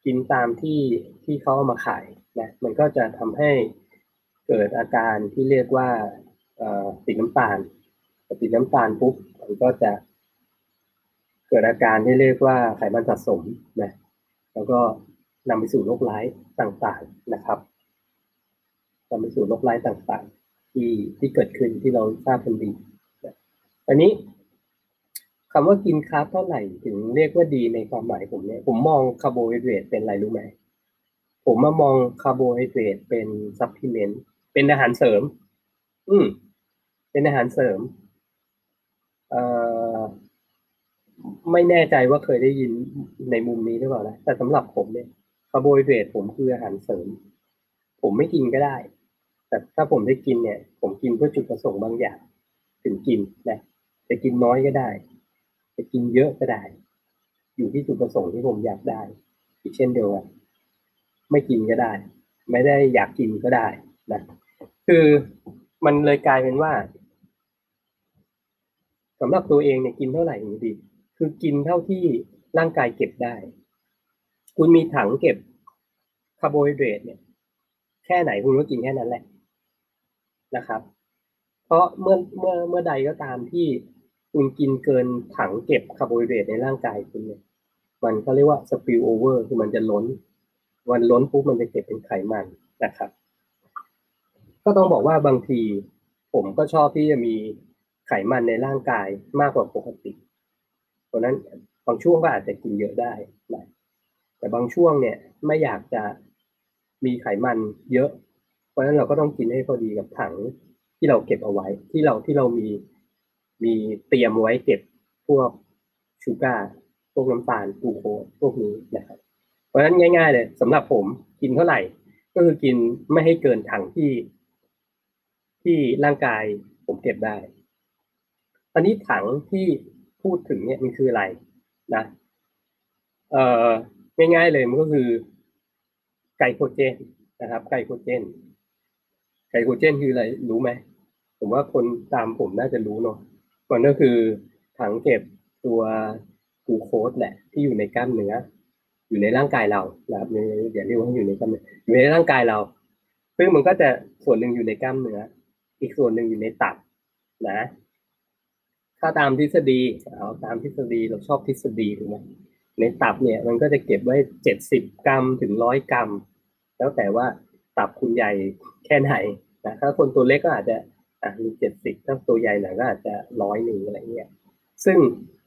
กินตามที่ที่เขาเอามาขายนะมันก็จะทำให้เกิดอาการที่เรียกว่าติดน้ำตาลติดน้ำตาลปุ๊บมันก็จะเกิดอาการที่เรียกว่าไขมันสะสมนะแล้วก็นำไปสู่โรคร้ายต่างๆนะครับนำไปสู่โรคร้ายต่างๆที่ที่เกิดขึ้นที่เราทราบกันดีอันนี้คำว่ากินคาร์บเท่าไหร่ถึงเรียกว่าดีในความหมายผมเนี่ยผมมองคาร์โบไฮเดรตเป็นอะไรรู้ไหมผมมามองคาร์โบไฮเดรตเป็นซัพพลีเมนต์เป็นอาหารเสริมอืมเป็นอาหารเสริมเอ่อไม่แน่ใจว่าเคยได้ยินในมุมนี้หรือเปล่านะแต่สำหรับผมเนี่ยคาร์โบไฮเดรตผมคืออาหารเสริมผมไม่กินก็ได้แต่ถ้าผมได้กินเนี่ยผมกินเพื่อจุดประสงค์บางอย่างถึงกินนะจะกินน้อยก็ได้จะกินเยอะก็ได้อยู่ที่จุดประสงค์ที่ผมอยากได้อีกเช่นเดียวกันไม่กินก็ได้ไม่ได้อยากกินก็ได้นะคือมันเลยกลายเป็นว่าสำหรับตัวเองเนี่ยกินเท่าไหร่ถึงดีคือกินเท่าที่ร่างกายเก็บได้คุณมีถังเก็บคาร์โบไฮเดรตเนี่ยแค่ไหนคุณก็กินแค่นั้นแหละนะครับเพราะเมื่อเมื่อเมื่อใดก็ตามที่คุณกินเกินถังเก็บคาร์โบไฮเดรตในร่างกายคุณเนี่ยมันก็เรียกว่า spill over คือมันจะล้นวันล้นปุ๊บมันจะเก็บเป็นไขมันนะครับก็ต้องบอกว่าบางทีผมก็ชอบที่จะมีไขมันในร่างกายมากกว่าปกติเพราะนั้นบางช่วงก็อาจจะกินเยอะได้แต่บางช่วงเนี่ยไม่อยากจะมีไขมันเยอะเพราะฉะนั้นเราก็ต้องกินให้พอดีกับถังที่เราเก็บเอาไว้ที่เราที่เรามีมีเตรียมไว้เก็บพวกชูการ์พวกน้ำตาลกลูโคสพวกนี้นะครับเพราะฉะนั้นง่ายๆเลยสำหรับผมกินเท่าไหร่ก็คือกินไม่ให้เกินถังที่ที่ร่างกายผมเก็บได้อันนี้ถังที่พูดถึงเนี่ยมันคืออะไรนะเอ่อง่ายๆเลยมันก็คือไกลโคเจนนะครับไกลโคเจนไกลโคเจนคืออะไรรู้ไหมผมว่าคนตามผมน่าจะรู้เนาะมันก็คือถังเก็บตัวกลูโคสแหละที่อยู่ในกล้ามเนื้ออยู่ในร่างกายเรานะครับอย่าเรียกว่าอยู่ในกล้ามเนื้ออยู่ในร่างกายเราซึ่งมันก็จะส่วนหนึ่งอยู่ในกล้ามเนื้ออีกส่วนหนึ่งอยู่ในตับนะถ้าตามทฤษฎีเอาตามทฤษฎีเราชอบทฤษฎีถูกไหมในตับเนี่ยมันก็จะเก็บไว้เจ็ดสิบกรัมถึงหนึ่งร้อยกรัมแล้วแต่ว่าตับคุณใหญ่แค่ไหนนะถ้าคนตัวเล็กก็อาจจะอ่ะมีเจ็ดสิบถ้าตัวใหญ่หน่อยก็อาจจะหนึ่งร้อยหนึ่งอะไรเงี้ยซึ่ง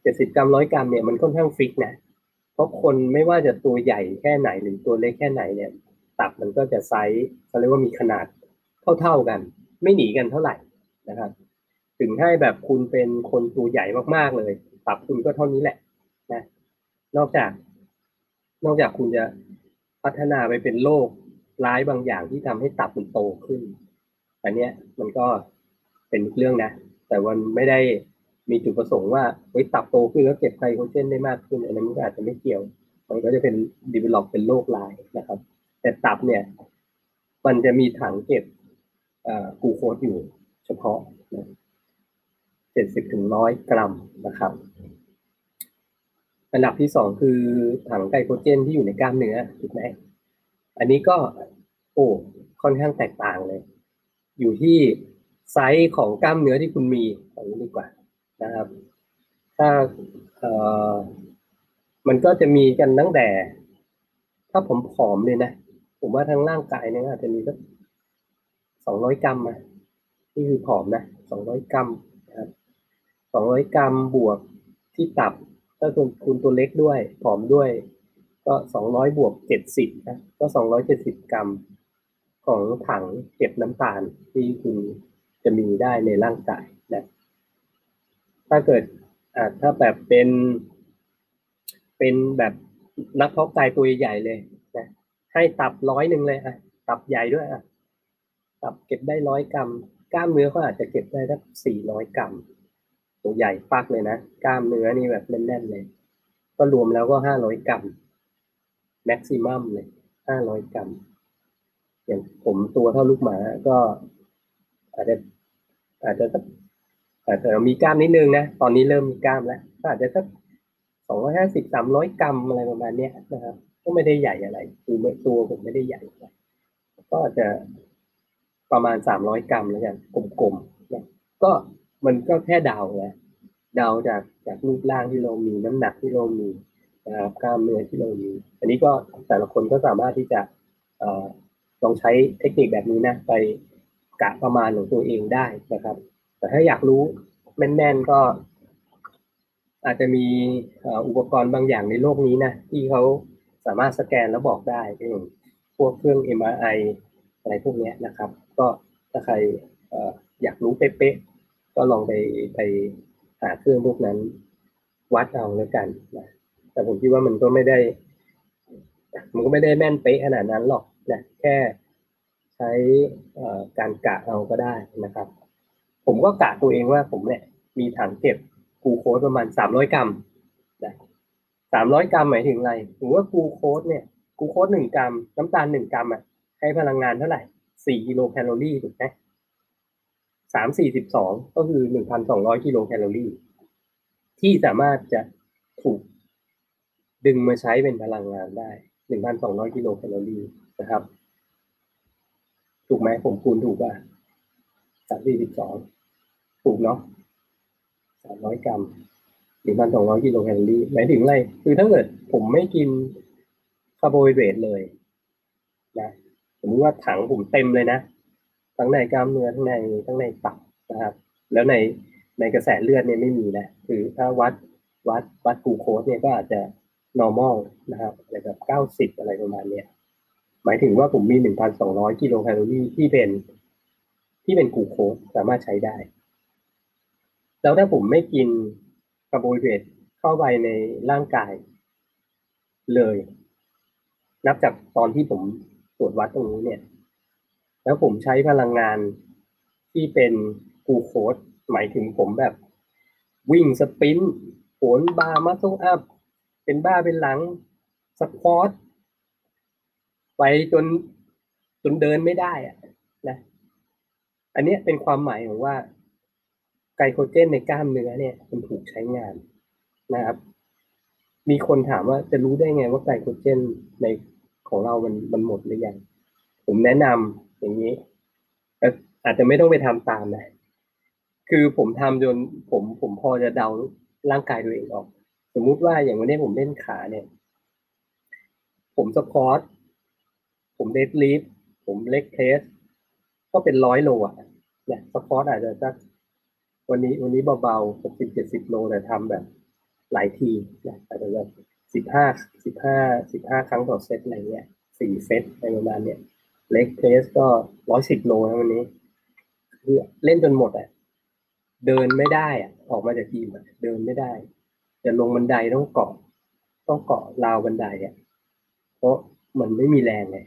เจ็ดสิบกรัมหนึ่งร้อยกรัมเนี่ยมันค่อนข้างฟิกนะเพราะคนไม่ว่าจะตัวใหญ่แค่ไหนหรือตัวเล็กแค่ไหนเนี่ยตับมันก็จะไซส์เขาเรียกว่ามีขนาดเท่าๆกันไม่หนีกันเท่าไหร่นะครับถึงให้แบบคุณเป็นคนตัวใหญ่มากๆเลยตับคุณก็เท่านี้แหละนะนอกจากนอกจากคุณจะพัฒนาไปเป็นโรคร้ายบางอย่างที่ทำให้ตับมันโตขึ้นอันเนี้ยมันก็เป็นเรื่องนะแต่วันไม่ได้มีจุดประสงค์ว่าเฮ้ยตับโตขึ้นแล้วเก็บไกลโคเจนได้มากขึ้นอันนั้นมันอาจจะไม่เกี่ยวมันก็จะเป็น develop เป็นโรคร้ายนะครับแต่ตับเนี่ยมันจะมีถังเก็บเอ่อกลูโคสอยู่เฉพาะนะเจ็ดสิบถึงหนึ่งร้อยกรัมนะครับอันดับที่สองคือถังไกลโคเจนที่อยู่ในกล้ามเนื้อถูกไหมอันนี้ก็โอ้ค่อนข้างแตกต่างเลยอยู่ที่ไซส์ของกล้ามเนื้อที่คุณมีเอางี้ดีกว่านะครับถ้าเอ่อมันก็จะมีกันตั้งแต่ถ้าผมผอมเลยนะผมว่าทั้งร่างกายเนี่ยอาจจะมีสักสองร้อยกรัมอ่ะนี่คือผอมนะสองร้อยกรัมนะครับสองร้อยกรัมบวกที่ตับถ้าคุณคุณตัวเล็กด้วยผอมด้วยก็สองร้อยบวกเจ็ดสิบนะก็สองร้อยเจ็ดสิบกรัมของถังเก็บน้ำตาลที่คุณจะมีได้ในร่างกายนะถ้าเกิดอ่าถ้าแบบเป็นเป็นแบบนักเพาะกายตัวใหญ่เลยนะให้ตับร้อยหนึ่งเลยอ่ะตับใหญ่ด้วยอ่ะตับเก็บได้ร้อยกรัมกล้ามเนื้อก็อาจจะเก็บได้สักสี่ร้อยกรัม ตัวใหญ่ปักเลยนะกล้ามเนื้อนี่แบบแน่นๆเลยก็รวมแล้วก็ห้าร้อยกรัมแม็กซิมัมเลยห้าร้อยกรัมอย่างผมตัวเท่าลูกหมาก็อาจจะอาจจะอาจจะมีกล้ามนิดนึงนะตอนนี้เริ่มมีกล้ามแล้วก็อาจจะสักสองร้อยห้าสิบสามร้อยกรัมอะไรประมาณเนี้ยนะครับก็ไม่ได้ใหญ่อะไรคือตัวผมไม่ได้ใหญ่อะไรก็อาจจะประมาณสามร้อยกรัมแล้วกันกลมๆนะก็มันก็แค่เดาแหละเดาจากจากรูปร่างที่เรามีน้ำหนักที่เรามีนะครับกล้ามเนื้อที่เรามีอันนี้ก็แต่ละคนก็สามารถที่จะเอ่อลองใช้เทคนิคแบบนี้นะไปกะประมาณของตัวเองได้นะครับแต่ถ้าอยากรู้แม่นๆก็อาจจะมีอุปกรณ์บางอย่างในโลกนี้นะที่เขาสามารถสแกนแล้วบอกได้พวกเครื่อง เอ็ม อาร์ ไอ อะไรพวกนี้นะครับก็ถ้าใครอยากรู้เป๊ะๆก็ลองไปไปหาเครื่องพวกนั้นวัดเอาแล้วกันนะแต่ผมคิดว่ามันก็ไม่ได้มันก็ไม่ได้แม่นเป๊ะขนาดนั้นหรอกนะแค่ใช้การกะเอาก็ได้นะครับผมก็กะตัวเองว่าผมเนี่ยมีถังเก็บกูโค้ดประมาณสามร้อยกรัมนะสามร้อยกรัมหมายถึงอะไรหรือว่ากูโค้ดเนี่ยกูโค้ดหนึ่งกรัมน้ำตาลหนึ่งกรัมอ่ะให้พลังงานเท่าไหร่สี่กิโลแคลอรี่ถูกไหมสามสี่สิบสองก็คือหนึ่งพันสองร้อยกิโลแคลอรี่ที่สามารถจะถูกดึงมาใช้เป็นพลังงานได้หนึ่งพันสองร้อยกิโลแคลอรี่นะครับถูกไหมผมคูณถูกป่ะสามสี่สิบสองถูกเนาะสามร้อยกรัมหนึ่งพันสองร้อยกิโลแคลอรี่หมายถึงอะไรคือถ้าเกิดผมไม่กินคาร์โบไฮเดรตเลยนะสมมติว่าถังผมเต็มเลยนะทั้งในกล้ามเนื้อทั้งในทั้งในตับนะครับแล้วในในกระแสเลือดเนี่ยไม่มีนะคือถ้าวัดวัดวัดกลูโคสเนี่ยก็อาจจะ normal นะครับอะไรแบบเก้าสิบอะไรประมาณเนี้ยหมายถึงว่าผมมีหนึ่งพันสองร้อยกิโลแคลอรี่ที่เป็นที่เป็นกลูโคสสามารถใช้ได้แล้วถ้าผมไม่กินคาร์โบไฮเดรตเข้าไปในร่างกายเลยนับจากตอนที่ผมตรวจวัดตรงนี้เนี่ยแล้วผมใช้พลังงานที่เป็นกูโคสหมายถึงผมแบบวิ่งสปรินต์โหนบาร์มัสเซิลอัพเป็นบ้าเป็นหลังสควอตไปจนจนเดินไม่ได้อะนะอันนี้เป็นความหมายของว่าไกลโคเจนในกล้ามเนื้อเนี่ยมันถูกใช้งานนะครับมีคนถามว่าจะรู้ได้ไงว่าไกลโคเจนในของเรามันมันหมดหรือยังผมแนะนำอย่างนี้อาจจะไม่ต้องไปทำตามนะคือผมทำจนผมผมพอจะเดาร่างกายตัวเองออกสมมุติว่าอย่างวันนี้ผมเล่นขาเนี่ยผมสควอตผมเดดลิฟต์ผมเล็กเพรสก็เป็นร้อยโลอ่ะเนี่ยสควอตอาจจะสักวันนี้วันนี้เบาๆหกสิบเจ็ดสิบโลแต่ทำแบบหลายทีนะอาจจะแบบสิบห้าสิบห้าสิบห้าครั้งต่อเซตอะไรเงี้ยสี่เซตในประมาณเนี้ยเล็กเพรสก็ร้อยสิบโลนะวันนี้เล่นจนหมดอ่ะเดินไม่ได้อ่ะออกมาจากทีมอ่ะเดินไม่ได้จะลงบันไดต้องเกาะต้องเกาะราวบันไดอ่ะเพราะมันไม่มีแรงเลย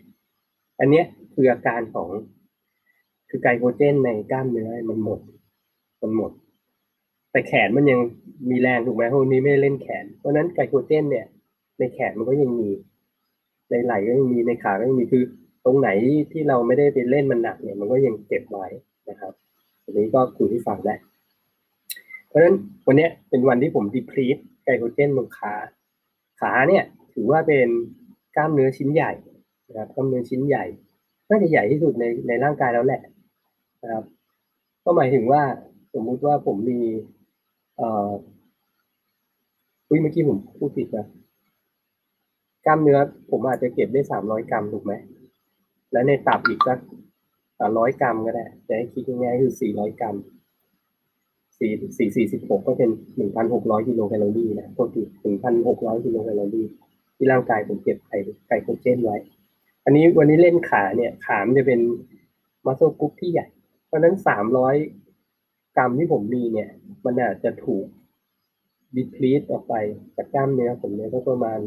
อันเนี้ยคืออาการของคือไกลโคเจนในกล้ามเนื้อมันหมดมันหมดแต่แขนมันยังมีแรงถูกไหมพวกนี้ไม่เล่นแขนเพราะนั้นไกลโคเจนเนี่ยในแขนมันก็ยังมีในไหล่ก็ยังมีในขาก็ยังมีคือตรงไหนที่เราไม่ได้ไปเล่นมันหนักเนี่ยมันก็ยังเก็บไว้นะครับอันนี้ก็คุยให้ฟังได้เพราะฉะนั้นวันนี้เป็นวันที่ผมดีพรีสไกลโคเจนบนขาขาเนี่ยถือว่าเป็นกล้ามเนื้อชิ้นใหญ่นะครับกล้ามเนื้อชิ้นใหญ่น่าจะใหญ่ที่สุดในในร่างกายแล้วแหละนะครับก็หมายถึงว่าสมมุติว่าผมมีเอ่ออุ้ยเมื่อกี้ผมพูดผิดนะกล้ามเนื้อผมอาจจะเก็บได้สามร้อยกรัมถูกไหมแล้วในตับอีกสักร้อยกรัมก็ได้จะให้คิดง่ายๆคือสี่ร้อยกรัมสี่สี่สี่สิบหกก็เป็นหนึ่งพันหกร้อยกิโลแคลอรี่นะก็คือหนึ่งพันหกร้อยกิโลแคลอรี่ที่ร่างกายผมเก็บไกลไกลโคเจนไว้อันนี้วันนี้เล่นขาเนี่ยขามันจะเป็นมัสเซิลกรุ๊ปที่ใหญ่เพราะนั้นสามร้อยกรัมที่ผมมีเนี่ยมันอาจจะถูกดีพลีทออกไปจากกล้ามเนื้อผมเนี่ยก็ประมาณ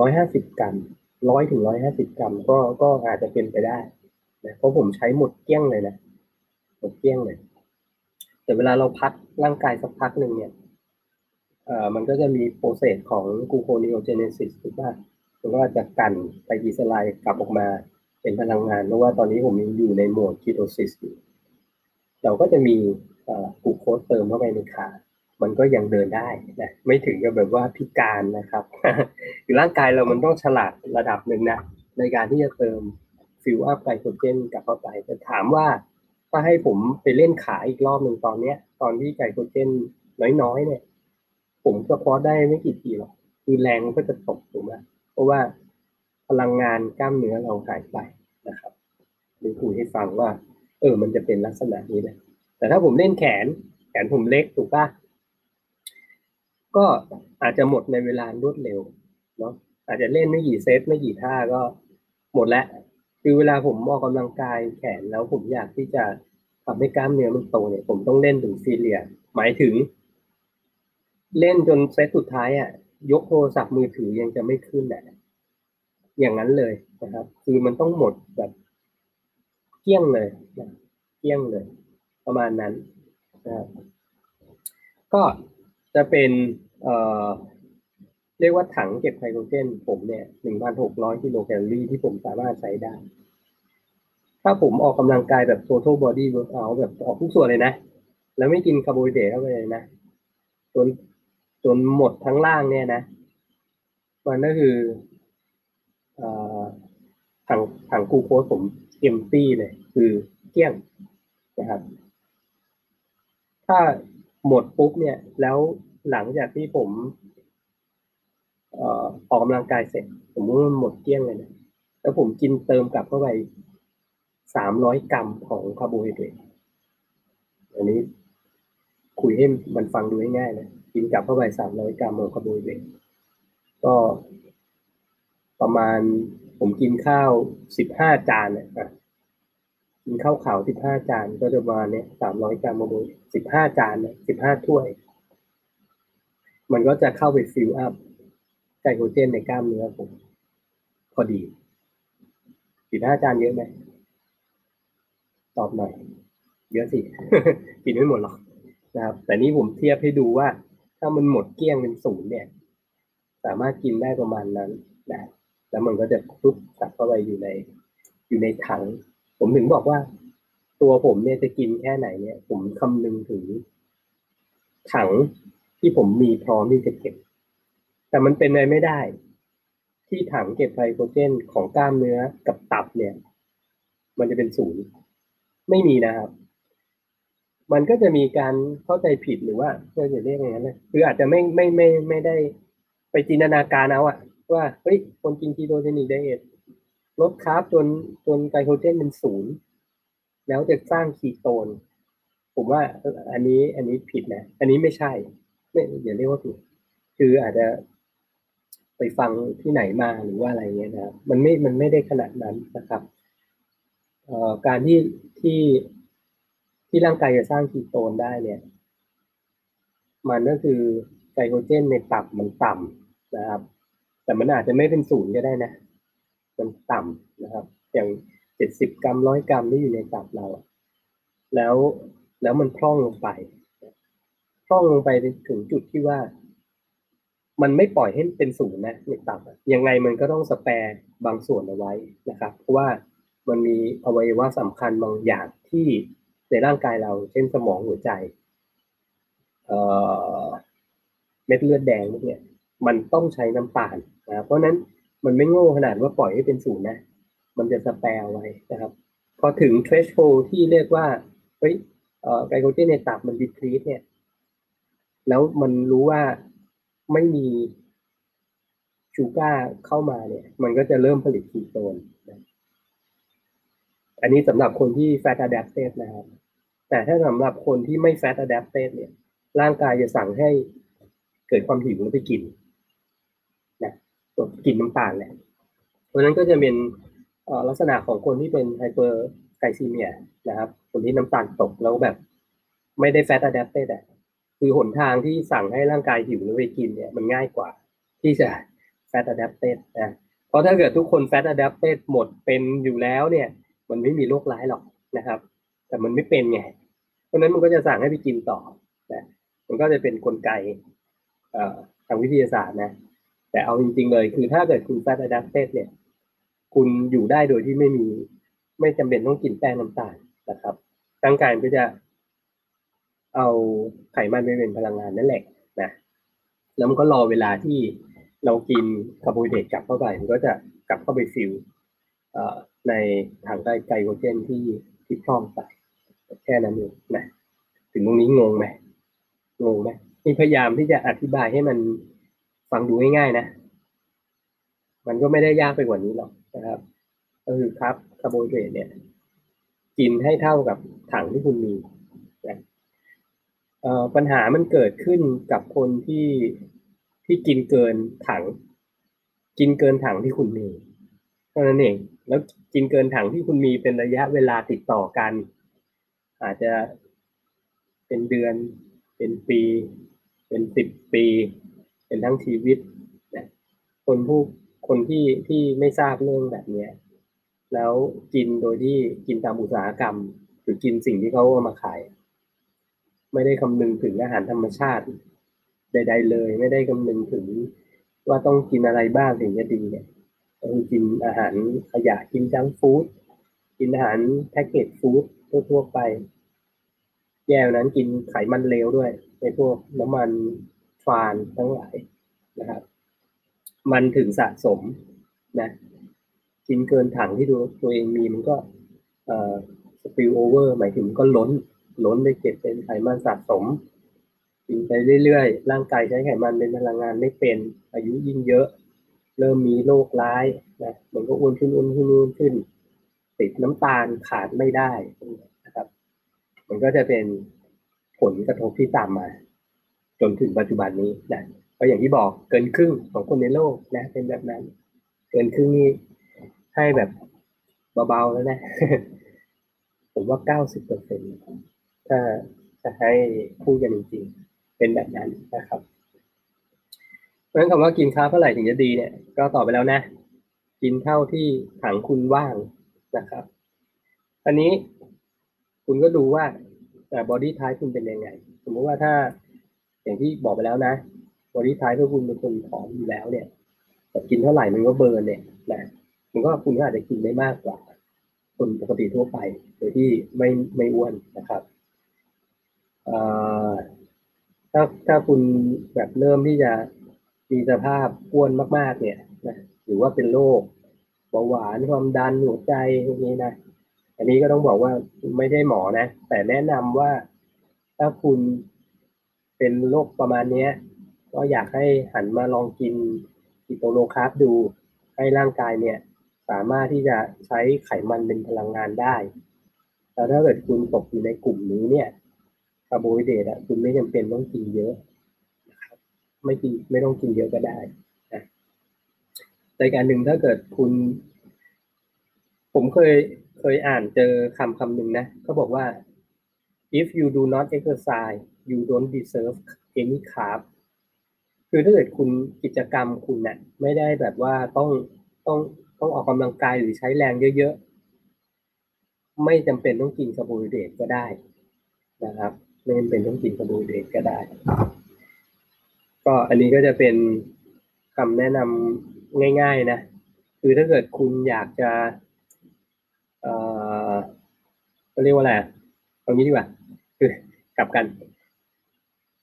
ร้อยห้าสิบกรัมร้อยถึงร้อยห้าสิบกรัมก็ก็อาจจะเป็นไปได้นะเพราะผมใช้หมดเกลี้ยงเลยนะหมดเกลี้ยงเลย แต่เวลาเราพักร่างกายสักพักหนึ่งเนี่ยเอ่อมันก็จะมีโปรเซสของกูโคนิโอเจเนซิสถูกป่ะหรือว่าจะกันไตรกลีเซอไรด์กลับออกมาเป็นพลังงานเพราะว่าตอนนี้ผมยังอยู่ในโหมดคีโตซิสอยู่เราก็จะมีเอ่อกูโคสเติมเข้าไปในขามันก็ยังเดินได้นะไม่ถึงกับแบบว่าพิการนะครับคือร่างกายเรามันต้องฉลาดระดับหนึ่งนะในการที่จะเติมฟิลอัพไกลโคเจนกลับเข้าไปแต่ถามว่าถ้าให้ผมไปเล่นขาอีกรอบหนึ่งตอนเนี้ยตอนที่ไกลโคเจนน้อยๆเนี่ยผมสควอตได้ไม่กี่ทีหรอกคือแรงก็จะตกถูกไหมเพราะว่าพลังงานกล้ามเนื้อเราหายไปนะครับมีคุยให้ฟังว่าเออมันจะเป็นลักษณะนี้แหละแต่ถ้าผมเล่นแขนแขนผมเล็กถูกป่ะก็อาจจะหมดในเวลารวดเร็วเนาะอาจจะเล่นไม่กี่เซตไม่กี่ท่าก็หมดแล้วคือเวลาผมออกกำลังกายแขนแล้วผมอยากที่จะทำให้กล้ามเนื้อมันโตเนี่ยผมต้องเล่นถึงซีเรียหมายถึงเล่นจนเซตสุดท้ายอ่ะยกโทรศัพท์มือถือยังจะไม่ขึ้นแหละอย่างนั้นเลยนะครับคือมันต้องหมดแบบเกลี้ยงเลยนะเกลี้ยงเลยประมาณนั้นนะก็จะเป็นเอ่อเรียกว่าถังเก็บไฮโดรเจนผมเนี่ย หนึ่งพันหกร้อย กิโลแคลอรี่ที่ผมสามารถใช้ได้ถ้าผมออกกำลังกายแบบ total body workout แบบออกทุกส่วนเลยนะแล้วไม่กินคาร์โบไฮเดรตเข้าไปเลยนะจนจนหมดทั้งล่างเนี่ยนะมันก็คือเอ่อถังถังกูโคสผม empty เลยคือเกลี้ยงนะครับถ้าหมดปุ๊บเนี่ยแล้วหลังจากที่ผมเอ่อออกกำลังกายเสร็จผมว่ามันหมดเกลี้ยงเลยนะแล้วผมกินเติมกลับเข้าไปสามร้อยกรัมของคาร์โบไฮเดรตอันนี้คุยให้มันฟังดูง่ายๆนะกินกลับเข้าไปสามร้อยกรัมของคาร์โบไฮเดรตก็ประมาณผมกินข้าวสิบห้าจานน่ะอ่ะกินข้าวขาวสิบห้าจานก็จะประมาณเนี้ยสามร้อยกรัมคาร์โบไฮเดรตสิบห้าจานเนี่ยสิบห้าถ้วยมันก็จะเข้าไปฟิลอัพไกลโคเจนในกล้ามเนื้อผมพอดีสิบห้าจานเยอะไหมตอบหน่อยเยอะสิ กินไม่หมดหรอกนะครับแต่นี่ผมเทียบให้ดูว่าถ้ามันหมดเกลี้ยงเป็นศูนย์เนี่ยสามารถกินได้ประมาณนั้นนะแล้วมันก็จะปุ๊บกลับเข้าไปอยู่ในอยู่ในถังผมถึงบอกว่าตัวผมเนี่ยจะกินแค่ไหนเนี่ยผมคำนึงถึงถังที่ผมมีพร้อมที่จะเก็บแต่มันเป็นไปไม่ได้ที่ถังเก็บไกลโคเจนของกล้ามเนื้อกับตับเนี่ยมันจะเป็นศูนย์ไม่มีนะครับมันก็จะมีการเข้าใจผิดหรือว่าเราจะเรียกอย่างนั้นนะคืออาจจะไม่ไม่ไม่ไม่ได้ไปจินตนาการเอาอะว่าเฮ้ยคนกินคีโตเจนิกไดเอทลดคาร์บจนจนไกลโคเจนเป็นศูนย์แล้วจะสร้างคีโตนผมว่าอันนี้อันนี้ผิดนะอันนี้ไม่ใช่ไม่อย่าเรียกว่าผิดคืออาจจะไปฟังที่ไหนมาหรือว่าอะไรเงี้ยนะมันไม่มันไม่ได้ขนาดนั้นนะครับเอ่อการที่ที่ที่ร่างกายจะสร้างคีโตนได้เนี่ยมันก็คือไกลโคเจนในตับมันต่ำนะครับแต่มันอาจจะไม่เป็นศูนย์ก็ได้นะมันต่ำนะครับอย่างเจ็ดสิบกรัมหนึ่งร้อยกรัมที่อยู่ในตับเราแล้วแล้วมันพร่องลงไปพร่องลงไปถึงจุดที่ว่ามันไม่ปล่อยให้เป็นศูนย์นะในตับยังไงมันก็ต้องสแปร์บางส่วนเอาไว้นะครับเพราะว่ามันมีอวัยวะสำคัญบางอย่างที่ในร่างกายเราเช่นสมองหัวใจเอ่อเม็ดเลือดแดงพวกเนี้ยมันต้องใช้น้ำตาลนะเพราะนั้นมันไม่โง่ขนาดว่าปล่อยให้เป็นศูนย์นะมันจะสแปร์ไว้นะครับพอถึง threshold ที่เรียกว่าเฮ้ยเอ่อไกลโคเจนในตับมันดีครีสเนี่ยแล้วมันรู้ว่าไม่มีชูการ์เข้ามาเนี่ยมันก็จะเริ่มผลิตคีโตนนะอันนี้สำหรับคนที่ fat adapted นะครับแต่ถ้าสำหรับคนที่ไม่ fat adapted เนี่ยร่างกายจะสั่งให้เกิดความหิวแล้วไปกินนะกินน้ำตาลแหละเพราะนั้นก็จะเป็นลักษณะของคนที่เป็นไฮเปอร์ไกลซีเมียนะครับคนที่น้ำตาลตกแล้วแบบไม่ได้ fat adapted อ่ะคือหนทางที่สั่งให้ร่างกายหิวแล้วไปกินเนี่ยมันง่ายกว่าที่จะ fat adapted นะเพราะถ้าเกิดทุกคน fat adapted หมดเป็นอยู่แล้วเนี่ยมันไม่มีโรคร้ายหรอกนะครับแต่มันไม่เป็นไง ราะนั้นมันก็จะสั่งให้ไปกินต่อนะมันก็จะเป็นกลไกทางวิทยาศาสตร์นะแต่เอาจริงๆเลยคือถ้าเกิดคุณฟาสต์อะแดปเต็ดเนี่ยคุณอยู่ได้โดยที่ไม่มีไม่จำเป็นต้องกินแป้งน้ำตาลนะครับร่างกายมันก็จะเอาไขมันไปเป็นพลังงานนั่นแหละนะแล้วมันก็รอเวลาที่เรากินคาร์โบไฮเดรตกลับเข้าไปมันก็จะกลับเข้าไปฟิลในถังไกลโคเจนที่ที่พร่องไปแค่นั้นเองนะถึงตรงนี้งงไหมงงไหมนี่พยายามที่จะอธิบายให้มันฟังดูง่ายๆนะมันก็ไม่ได้ยากไปกว่านี้หรอกนะครับก็คือครับคาร์โบไฮเดรตเนี่ยกินให้เท่ากับถังที่คุณมีนะปัญหามันเกิดขึ้นกับคนที่ที่กินเกินถังกินเกินถังที่คุณมีเท่านั้นเองแล้วกินเกินถังที่คุณมีเป็นระยะเวลาติดต่อกันอาจจะเป็นเดือนเป็นปีเป็นสิบปีเป็นทั้งชีวิตนะคนผู้คนที่ที่ไม่ทราบเรื่องแบบนี้แล้วกินโดยที่กินตามอุตสาหกรรมหรือกินสิ่งที่เขาเอามาขายไม่ได้คำนึงถึงอาหารธรรมชาติใดๆเลยไม่ได้คำนึงถึงว่าต้องกินอะไรบ้างถึงจะดีเนี่ยต้องกินอาหารขยะกินจังฟู้ดกินอาหารแพ็กเกจฟู้ดทั่วๆไปแย่นั้นกินไขมันเลวด้วยในพวกน้ำมันทรานทั้งหลายนะครับมันถึงสะสมนะกินเกินถังที่ตัวเองมีมันก็เอ่อสปิลโอเวอร์หมายถึงก็ล้นล้นไปเก็บเป็นไขมันสะสมกินไปเรื่อยๆร่างกายใช้ไขมันเป็นพลังงานไม่เป็นอายุยิ่งเยอะเริ่มมีโรคร้ายนะมันก็อ้วนขึ้นอ้วนขึ้นอ้วนขึ้นติดน้ำตาลขาดไม่ได้นะครับมันก็จะเป็นผลกระทบที่ตามมาจนถึงปัจจุบันนี้นะก็อย่างที่บอกเกินครึ่งของคนในโลกนะเป็นแบบนั้นเกินครึ่งนี่ให้แบบเบาๆแล้วนะผมว่า เก้าสิบเปอร์เซ็นต์ ถ้าจะให้พูดกันจริงๆเป็นแบบนั้นนะครับเพราะฉะนั้นคำว่ากินคาร์บเท่าไหร่ถึงจะดีเนี่ยก็ตอบไปแล้วนะกินเท่าที่ถังคุณว่างนะครับอันนี้คุณก็ดูว่าบอดี้ไทป์คุณเป็นยังไงสมมติว่าถ้าอย่างที่บอกไปแล้วนะบอดี้ไทป์ถ้าคุณเป็นคนผอมอยู่แล้วเนี่ยแบบกินเท่าไหร่มันก็เบิร์นเนี่ยนะมันก็คุณก็อาจจะกินได้มากกว่าคนปกติทั่วไปโดยที่ไม่ไม่อ้วนนะครับถ้าถ้าคุณแบบเริ่มที่จะมีสภาพอ้วนมากๆเนี่ยนะหรือว่าเป็นโรคเบาหวานความดันหัวใจพวกนี้นะอันนี้ก็ต้องบอกว่าไม่ได้หมอนะแต่แนะนำว่าถ้าคุณเป็นโรคประมาณนี้ก็อยากให้หันมาลองกินกิโตโลคาร์บดูให้ร่างกายเนี่ยสามารถที่จะใช้ไขมันเป็นพลังงานได้แล้วถ้าเกิดคุณตกอยู่ในกลุ่มนี้เนี่ยคาร์โบไฮเดรตอ่ะคุณไม่จำเป็นต้องกินเยอะนะครับไม่กินไม่ต้องกินเยอะก็ได้นะแต่การหนึ่งถ้าเกิดคุณผมเคยเคยอ่านเจอคำคำหนึ่งนะเขาบอกว่า if you do not exercise you don't deserve any carb คือถ้าเกิดคุณกิจกรรมคุณเนี่ยไม่ได้แบบว่าต้องต้องต้องออกกำลังกายหรือใช้แรงเยอะๆไม่จำเป็นต้องกินคาร์โบไฮเดรตก็ได้นะครับไม่จำเป็นต้องกินคาร์โบไฮเดรตก็ได้ก็อันนี้ก็จะเป็นคำแนะนำง่ายๆนะคือถ้าเกิดคุณอยากจะเอ่อเรียกว่าอะไรตรงนี้ดีกว่าคือกลับกัน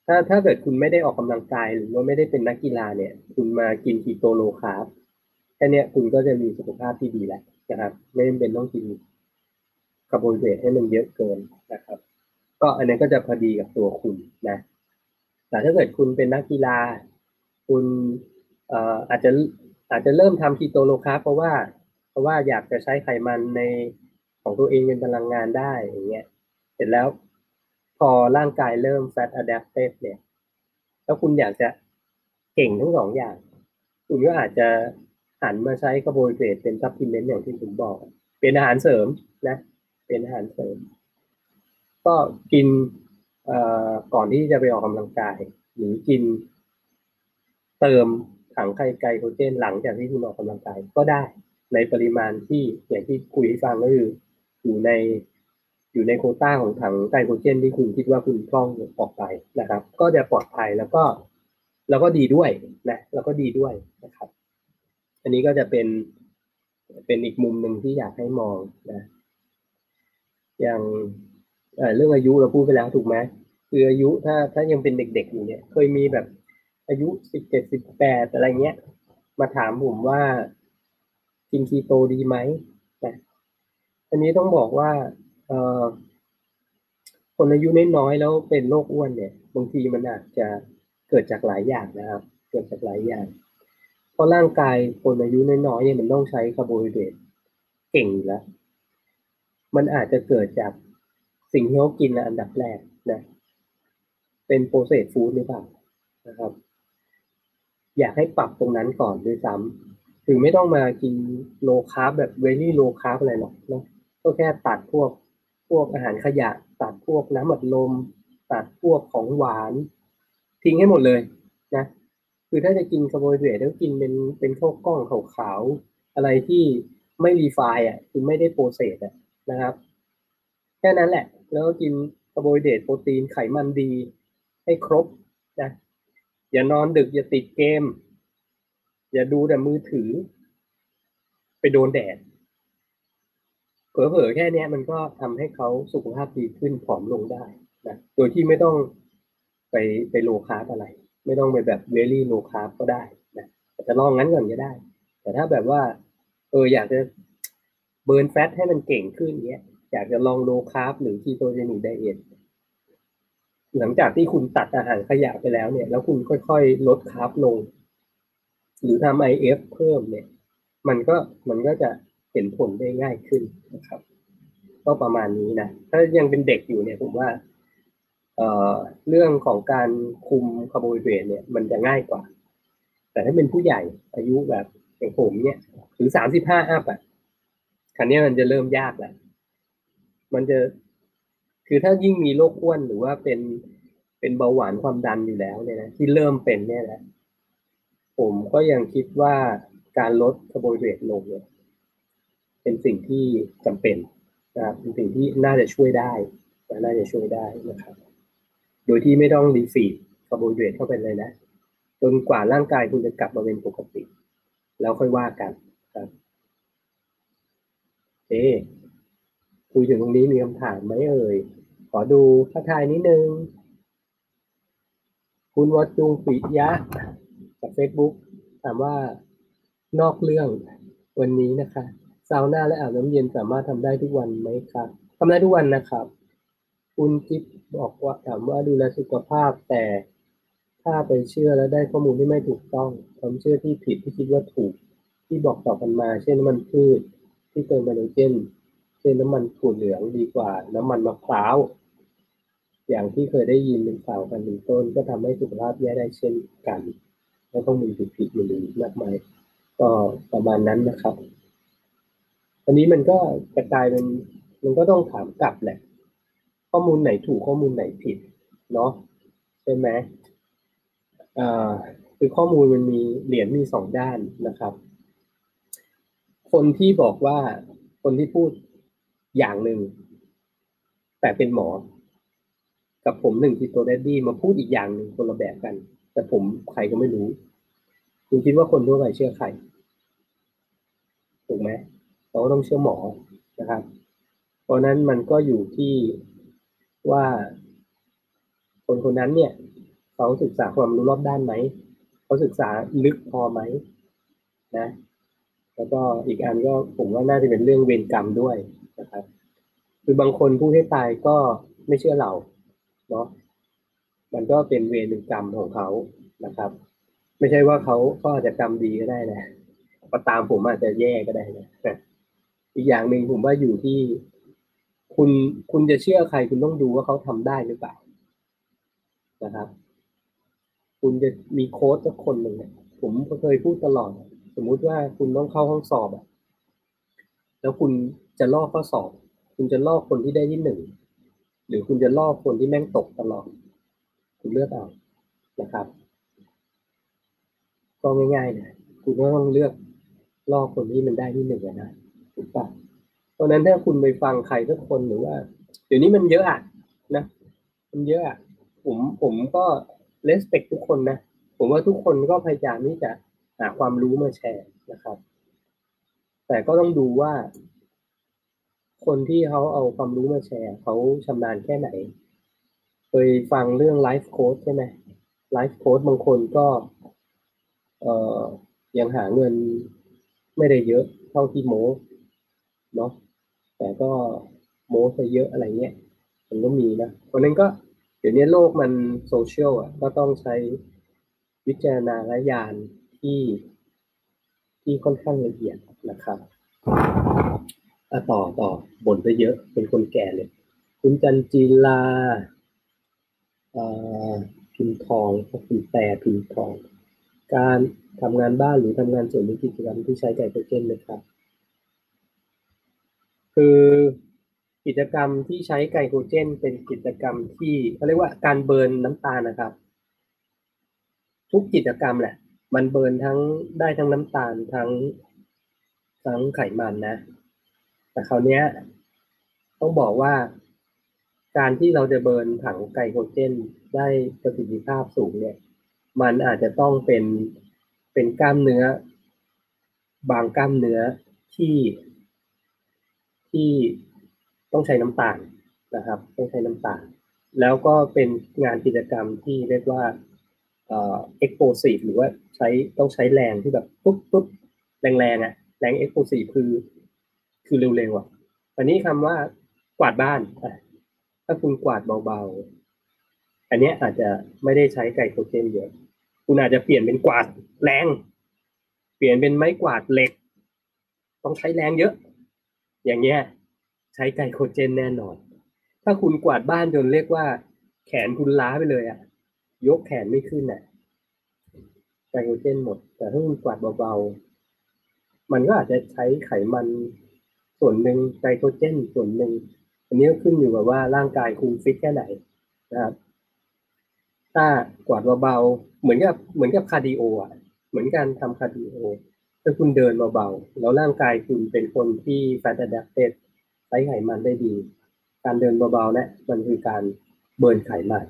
ถ้าถ้าเกิดคุณไม่ได้ออกกำลังกายหรือว่าไม่ได้เป็นนักกีฬาเนี่ยคุณมากินคีโตโลคาร์บแค่นี้คุณก็จะมีสุขภาพที่ดีแล้วนะครับไม่จำเป็นต้องกินคาร์โบไฮเดรตให้มันเยอะเกินนะครับก็อันนี้ก็จะพอดีกับตัวคุณนะแต่ถ้าเกิดคุณเป็นนักกีฬาคุณเอ่ออาจจะอาจจะเริ่มทำคีโตโลคาร์บเพราะว่าเพราะว่าอยากจะใช้ไขมันในของตัวเองเป็นพลังงานได้อย่างเงี้ยเสร็จแล้วพอร่างกายเริ่ม fat adapted เนี่ยแล้วคุณอยากจะเก่งทั้งสองอย่างคุณก็อาจจะหันมาใช้คาร์โบไฮเดรตเป็นซัพพลีเมนต์อย่างที่ผมบอกเป็นอาหารเสริมนะเป็นอาหารเสริมก็กินเอ่อก่อนที่จะไปออกกำลังกายหรือกินเติมถังไกลโคเจนหลังจากที่คุณออกกำลังกายก็ได้ในปริมาณที่อย่างที่คุยให้ฟังก็คืออยู่ใน อยู่ในโควต้าของถังไกลโคเจนที่คุณคิดว่าคุณคล่องออกไปนะครับก็จะปลอดภัยแล้วก็แล้วก็ดีด้วยนะแล้วก็ดีด้วยนะครับอันนี้ก็จะเป็นเป็นอีกมุมหนึ่งที่อยากให้มองนะอย่างเรื่องอายุเราพูดไปแล้วถูกไหมคืออายุถ้าถ้ายังเป็นเด็กๆอยู่เนี่ยเคยมีแบบอายุสิบเจ็ดสิบแปดอะไรเงี้ยมาถามผมว่ากินคีโตดีไหมนะอันนี้ต้องบอกว่าเอ่อคนอายุน้อยๆแล้วเป็นโรคอ้วนเนี่ยบางทีมันอาจจะเกิดจากหลายอย่างนะครับเกิดจากหลายอย่างเพราะร่างกายคนอายุน้อยๆเนี่ยมันต้องใช้คาร์โบไฮเดรตเก่งอยู่แล้วมันอาจจะเกิดจากสิ่งที่เขากินอันดับแรกนะเป็นโปรเซสฟู้ดหรือเปล่านะครับอยากให้ปรับตรงนั้นก่อนด้วยซ้ำถึงไม่ต้องมากินโลคาร์บแบบเวลี่โลคาร์บอะไรหรอกนะก็แค่ตัดพวกพวกอาหารขยะตัดพวกน้ำอัดลมตัดพวกของหวานทิ้งให้หมดเลยนะคือถ้าจะกินคาร์โบไฮเดรตแล้วกินเป็นเป็นข้าวกล้องขาวๆอะไรที่ไม่รีไฟน์อ่ะคือไม่ได้โปรเซสอ่ะนะครับแค่นั้นแหละแล้วก็กินคาร์โบไฮเดรตโปรตีนไขมันดีให้ครบนะอย่านอนดึกอย่าติดเกมอย่าดูแต่มือถือไปโดนแดดเผลอๆแค่นี้มันก็ทำให้เขาสุขภาพดีขึ้นผอมลงได้นะโดยที่ไม่ต้องไปไปโลคาร์บอะไรไม่ต้องไปแบบเวลี่โลคาร์บก็ได้นะอาจจะลองงั้นก่อนก็ได้แต่ถ้าแบบว่าเอออยากจะเบิร์นแฟตให้มันเก่งขึ้นเงี้ยอยากจะลองโลคาร์บหรือคีโตเจนิกไดเอทหลังจากที่คุณตัดอาหารขยะไปแล้วเนี่ยแล้วคุณค่อยๆลดคาร์บลงหรือทำไอเอฟเพิ่มเนี่ยมันก็มันก็จะเห็นผลได้ง่ายขึ้นนะครับก็ประมาณนี้นะถ้ายังเป็นเด็กอยู่เนี่ยผมว่าเอ่อเรื่องของการคุมคาร์โบไฮเดรตเนี่ยมันจะง่ายกว่าแต่ถ้าเป็นผู้ใหญ่อายุแบบอย่างผมเนี่ยถึงสามสิบห้าอัพอ่ะคราวนี้มันจะเริ่มยากแหละมันจะคือถ้ายิ่งมีโรคอ้วนหรือว่าเป็นเป็นเบาหวานความดันอยู่แล้วเนี่ยนะที่เริ่มเป็นเนี่ยนะผมก็ยังคิดว่าการลดคาร์โบไฮเดรตลงเนี่ยเป็นสิ่งที่จำเป็นนะครับเป็นสิ่งที่น่าจะช่วยได้น่าจะช่วยได้นะครับโดยที่ไม่ต้องรีฟีดคาร์โบไฮเดรตเข้าไปเลยนะจนกว่าร่างกายคุณจะกลับมาเป็นปกติแล้วค่อยว่ากันครับเอ๊ะคุยถึงตรงนี้มีคำถามไหมเอ่ยขอดูทักทายนิดนึงคุณวัดจุงปิยะจากเฟซบุ๊กถามว่านอกเรื่องวันนี้นะคะซาวน่าและอาบน้ำเย็นสามารถทำได้ทุกวันไหมครับทำได้ทุกวันนะครับคุณจิ๊บบอกว่าถามว่าดูแลสุขภาพแต่ถ้าไปเชื่อแล้วได้ข้อมูลที่ไม่ถูกต้องความเชื่อที่ผิดที่คิดว่าถูกที่บอกต่อกันมาเช่นน้ำมันพืชที่เติมไนโตรเจนเช่นน้ำมันถั่วเหลืองดีกว่าน้ำมันมะพร้าวอย่างที่เคยได้ยินเป็นข่าวกันเป็นต้นก็ทำให้สุขภาพแย่ได้เช่นกันและข้อมูลผิดๆอยู่หรือมากมายก็ประมาณนั้นนะครับอันนี้มันก็กระจายเป็นมันก็ต้องถามกลับแหละข้อมูลไหนถูกข้อมูลไหนผิดเนาะใช่ไหมอ่าคือข้อมูลมันมีเหรียญมีสองด้านนะครับคนที่บอกว่าคนที่พูดอย่างหนึ่งแต่เป็นหมอกับผมหนึ่งคีโตแดดดี้มาพูดอีกอย่างหนึ่งคนละแบบกันแต่ผมใครก็ไม่รู้คุณคิดว่าคนทั่วไปเชื่อใครถูกไหมเราก็ต้องเชื่อหมอนะครับเพราะนั้นมันก็อยู่ที่ว่าคนคนนั้นเนี่ยเขาศึกษาความรู้รอบด้านไหมเขาศึกษาลึกพอไหมนะแล้วก็อีกอันก็ผมว่าน่าจะเป็นเรื่องเวรกรรมด้วยนะครับคือบางคนพูดให้ตายก็ไม่เชื่อเราเนาะมันก็เป็นเวรกรรมของเขานะครับไม่ใช่ว่าเขาก็อาจจะกรรมดีก็ได้นะพอตามผมอาจจะแย่ก็ได้นะอีกอย่างหนึ่งผมว่าอยู่ที่คุณคุณจะเชื่อใครคุณต้องดูว่าเขาทำได้หรือเปล่านะครับคุณจะมีโค้ชสักคนหนึ่งเนี่ยผมก็เคยพูดตลอดสมมุติว่าคุณต้องเข้าห้องสอบอ่ะแล้วคุณจะลอกข้อสอบคุณจะลอกคนที่ได้ที่หนึ่งหรือคุณจะลอกคนที่แม่งตกตลอดคุณเลือกเอานะครับก็ง่ายๆนะคุณก็ต้องเลือกลอกคนที่มันได้ที่หนึ่งนะถูกปะเพราะนั้นถ้าคุณไปฟังใครสักคนหรือว่า เดี๋ยวนี้มันเยอะอ่ะนะมันเยอะอ่ะผมผมก็เรสเพคทุกคนนะผมว่าทุกคนก็พยายามที่จะหาความรู้มาแชร์นะครับแต่ก็ต้องดูว่าคนที่เขาเอาความรู้มาแชร์เขาชำนาญแค่ไหนเคยฟังเรื่องไลฟ์โค้ชใช่ไหมไลฟ์โค้ชบางคนก็เอ่อยังหาเงินไม่ได้เยอะเท่าที่โมเนาะแต่ก็โมซะเยอะอะไรเงี้ยมันก็มีนะเพราะนั้นก็เดี๋ยวนี้โลกมันโซเชียลอ่ะก็ต้องใช้วิจารณญาณที่ที่ค่อนข้างละเอียดนะครับอ่ะต่อต่อบ่นซะเยอะเป็นคนแก่เลยคุณจันจีลาเอ่อพิมพ์ทองพิมพ์แต่พิมพ์ทองการทำงานบ้านหรือทำงานส่วนมีกิจกรรมที่ใช้ไก่โคเคนนะครับคือกิจกรรมที่ใช้ไกลโคเจนเป็นกิจกรรมที่เขาเรียกว่าการเบิร์นน้ำตาลนะครับทุกกิจกรรมแหละมันเบิร์นทั้งได้ทั้งน้ำตาลทั้งทั้งไขมันนะแต่คราวเนี้ยต้องบอกว่าการที่เราจะเบิร์นถังไกลโคเจนได้ประสิทธิภาพสูงเนี่ยมันอาจจะต้องเป็นเป็นกล้ามเนื้อบางกล้ามเนื้อที่ที่ต้องใช้น้ำตาลนะครับต้องใช้น้ำตาลแล้วก็เป็นงานกิจกรรมที่เรียกว่าเอ่อ explosive หรือว่าใช้ต้องใช้แรงที่แบบปุ๊บปุ๊บแรงแรงอ่ะแรง explosive คือคือเร็วๆอ่ะอันนี้คำว่ากวาดบ้านถ้าคุณกวาดเบาๆอันนี้อาจจะไม่ได้ใช้ไกลโคเจนเยอะคุณอาจจะเปลี่ยนเป็นกวาดแรงเปลี่ยนเป็นไม้กวาดเหล็กต้องใช้แรงเยอะอย่างเงี้ยใช้ไกลโคเจนแน่นอนถ้าคุณกวาดบ้านจนเรียกว่าแขนคุณล้าไปเลยอ่ะยกแขนไม่ขึ้นน่ะไกลโคเจนหมดแต่ถ้าคุณกวาดเบาๆมันก็อาจจะใช้ไขมันส่วนหนึ่งไกลโคเจนส่วนหนึ่งอันนี้ก็ขึ้นอยู่กับว่าร่างกายคุณฟิตแค่ไหนนะครับถ้ากวาดเบาๆเหมือนกับเหมือนกับคาร์ดิโออ่ะเหมือนการทำคาร์ดิโอถ้าคุณเดินเบาๆแล้วร่างกายคุณเป็นคนที่ fat adaptedใช้ไขมันได้ดีการเดินเบาๆนะมันคือการเบิร์นไขมัน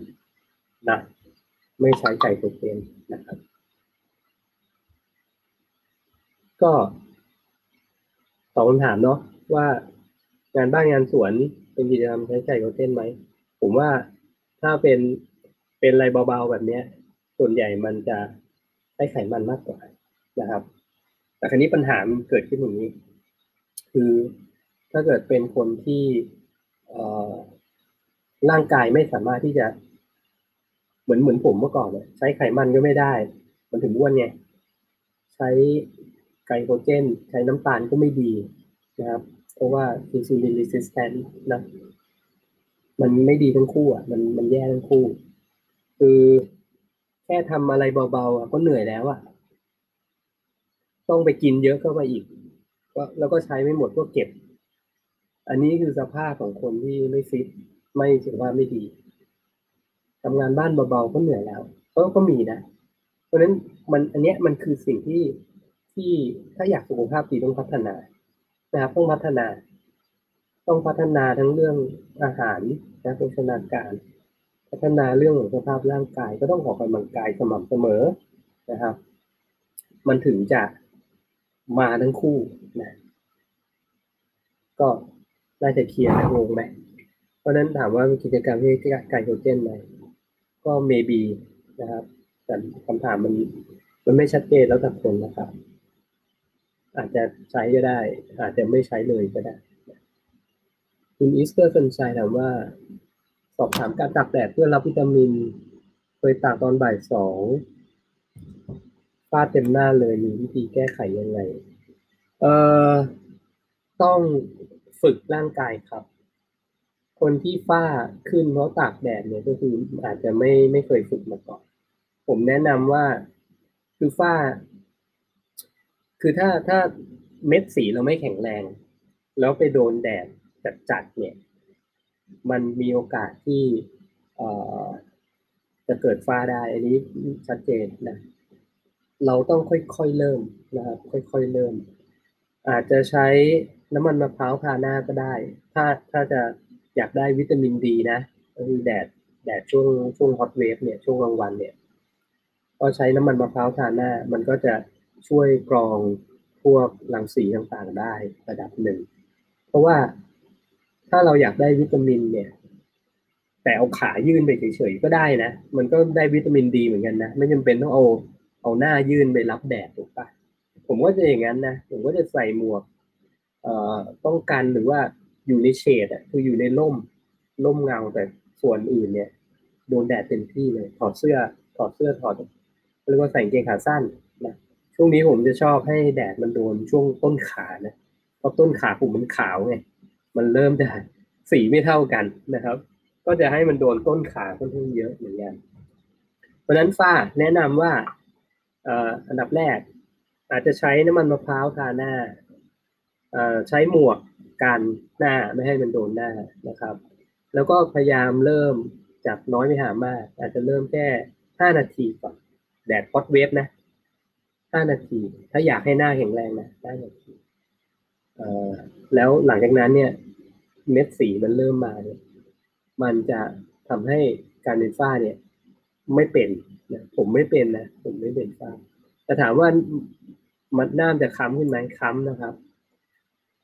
นะไม่ใช้ไกลโคเจนนะครับก็ตอบคำถามเนาะว่างานบ้านงานสวนเป็นกิจกรรมใช้ไกลโคเจนไหมผมว่าถ้าเป็นเป็นอะไรเบาๆแบบเนี้ยส่วนใหญ่มันจะใช้ไขมันมากกว่านะครับแต่คราวนี้ปัญหามันเกิดขึ้นอย่างนี้คือถ้าเกิดเป็นคนที่ร่างกายไม่สามารถที่จะเหมือนเหมือนผมเมื่อก่อนเลยใช้ไขมันก็ไม่ได้มันถึงอ้วนไงใช้ไกลโคเจนใช้น้ำตาลก็ไม่ดีนะครับเพราะว่า insulin resistant นะมันไม่ดีทั้งคู่อ่ะมันมันแย่ทั้งคู่คือแค่ทำอะไรเบาๆก็เหนื่อยแล้วอ่ะต้องไปกินเยอะเข้าไปอีกก็แล้วก็ใช้ไม่หมดก็เก็บอันนี้คือสภาพของคนที่ไม่ฟิตไม่สุขภาพไม่ดีทำงานบ้านเบาๆก็เหนื่อยแล้วก็ก็มีนะเพราะฉะนั้นมันอันเนี้ยมันคือสิ่งที่ที่ถ้าอยากสุขภาพดีต้องพัฒนานะครับต้องพัฒนาต้องพัฒนาทั้งเรื่องอาหารและโภชนาการพัฒนาเรื่องของสภาพร่างกายก็ต้องออกกำลังกายสม่ำเสมอนะครับมันถึงจะมาทั้งคู่นะก็น่าจะเคลียร์งงไหมเพราะนั้นถามว่ามีกิจกรรมที่ไกลโคเจนไหมก็ maybe นะครับแต่คำถามมันมันไม่ชัดเจนแล้วแต่คนนะครับอาจจะใช้ก็ได้อาจจะไม่ใช้เลยก็ได้คุณอีสเตอร์สนใจถามว่าสอบถามการตากแดดเพื่อรับวิตามินเคยตากตอนบ่ายสองฟาดเต็มหน้าเลยมีวิธีแก้ไขยังไงเอ่อต้องฝึกร่างกายครับคนที่ฝ้าขึ้นเพราะตากแดดเนี่ยก็คืออาจจะไม่ไม่เคยฝึกมาก่อนผมแนะนำว่าคือฝ้าคือถ้าถ้าเม็ดสีเราไม่แข็งแรงแล้วไปโดนแดดจัดๆเนี่ยมันมีโอกาสที่เอ่อจะเกิดฝ้าได้อันนี้ชัดเจนนะเราต้องค่อยๆเริ่มนะครับค่อยๆเริ่มอาจจะใช้น้ำมันมะพร้าวทาหน้าก็ได้ถ้าถ้าจะ อยากได้วิตามินดีนะแดดแดดช่วงช่วงฮอตเวฟเนี่ยช่วงกลางวันเนี่ยก็ใช้น้ำมันมะพร้าวทาหน้ามันก็จะช่วยกรองพวกรังสีต่างๆได้ระดับหนึ่งเพราะว่าถ้าเราอยากได้วิตามินเนี่ยแต่เอาขายื่นไปเฉยๆก็ได้นะมันก็ได้วิตามินดีเหมือนกันนะไม่จำเป็นต้องเอาเอาหน้ายื่นไปรับแดดถูกปะผมก็จะอย่างนั้นนะผมก็จะใส่หมวกเอ่อป้องกันหรือว่าอยู่ในเฉดอ่ะคืออยู่ในร่มร่มเงาแต่ส่วนอื่นเนี่ยโดนแดดเต็มที่เลยถอดเสื้อถอดเสื้อถอดเรียกว่าใส่กางเกงขาสั้นนะช่วงนี้ผมจะชอบให้แดดมันโดนช่วงต้นขานะเพราะต้นขาผมมันขาวไงมันเริ่มจะสีไม่เท่ากันนะครับก็จะให้มันโดนต้นขาค่อนข้างเยอะเหมือนกันเพราะฉะนั้นฝ้าแนะนำว่าเอ่ออันดับแรกอาจจะใช้น้ำมันมะพร้าวทาหน้าเอ่อใช้หมวกกันหน้าไม่ให้มันโดนหน้านะครับแล้วก็พยายามเริ่มจากน้อยไปหามากอาจจะเริ่มแค่ห้านาทีก่อนแดดฮอตเวฟนะห้านาทีถ้าอยากให้หน้าแข็งแรงนะห้านาทีเอ่อแล้วหลังจากนั้นเนี่ยเม็ดสีมันเริ่มมาเนี่ยมันจะทำให้การเป็นฝ้าเนี่ยไม่เป็นนะผมไม่เป็นนะผมไม่เป็นฝ้าแต่ถามว่ามันหน้าจะค้ำขึ้นไหมค้ำนะครับ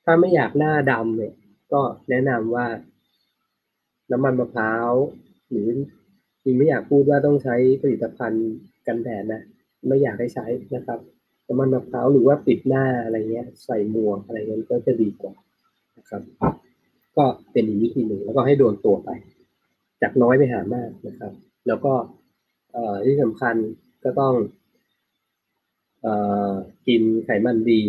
ถ้าไม่อยากหน้าดำเนี่ยก็แนะนำว่าน้ำมันมะพร้าวหรือจริงไม่อยากพูดว่าต้องใช้ผลิตภัณฑ์กันแดดนะไม่อยากให้ใช้นะครับน้ำมันมะพร้าวหรือว่าปิดหน้าอะไรเงี้ยใส่หมวกอะไรเงี้ยก็จะดีกว่านะครับก็เป็นอีกวิธีหนึ่งแล้วก็ให้โดนตัวไปจากน้อยไปหามากนะครับแล้วก็ที่สำคัญก็ต้องกินไขมันดี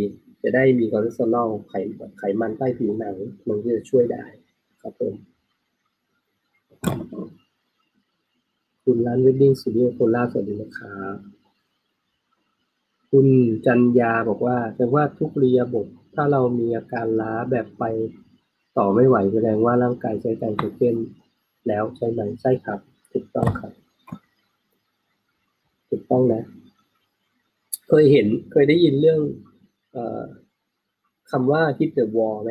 จะได้มีคอเลสเตอรอลไขไขมันใต้ผิวหนังมันจะช่วยได้ครับผมคุณร้านเวดดิ้งสตูดิโอโคราชสวัสดีนะครับคุณจันยาบอกว่าแปลว่าทุกเรียบทถ้าเรามีอาการล้าแบบไปต่อไม่ไหวแสดงว่าร่างกายใช้ไกลโคเจนแล้วใช่ไหมใช่ครับถูกต้องครับถูกต้องนะเคยเห็นเคยได้ยินเรื่องเอ่อคำว่า hit the wall ไหม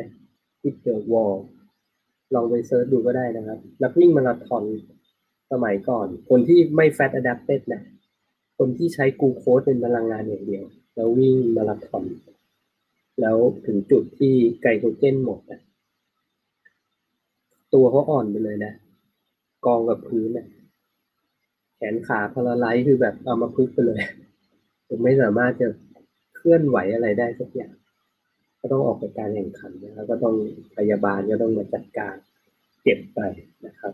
hit the wall ลองไปเซิร์ชดูก็ได้นะครับนักวิ่งมาราธอนสมัยก่อนคนที่ไม่ fat adapted นะคนที่ใช้กลูโคสเป็นพลังงานอย่างเดียวแล้ววิ่งมาราธอนแล้วถึงจุดที่ไกลโคเจนหมดนะตัวเขาอ่อนไปเลยนะกองกับพื้นนะแขนขาพลาไลซ์คือแบบเอามาพึกไปเลยผมไม่สามารถจะเคลื่อนไหวอะไรได้สักอย่างก็ต้องออกจากการแข่งขันนะครับก็ต้องพยาบาลก็ต้องมาจัดการเก็บไปนะครับ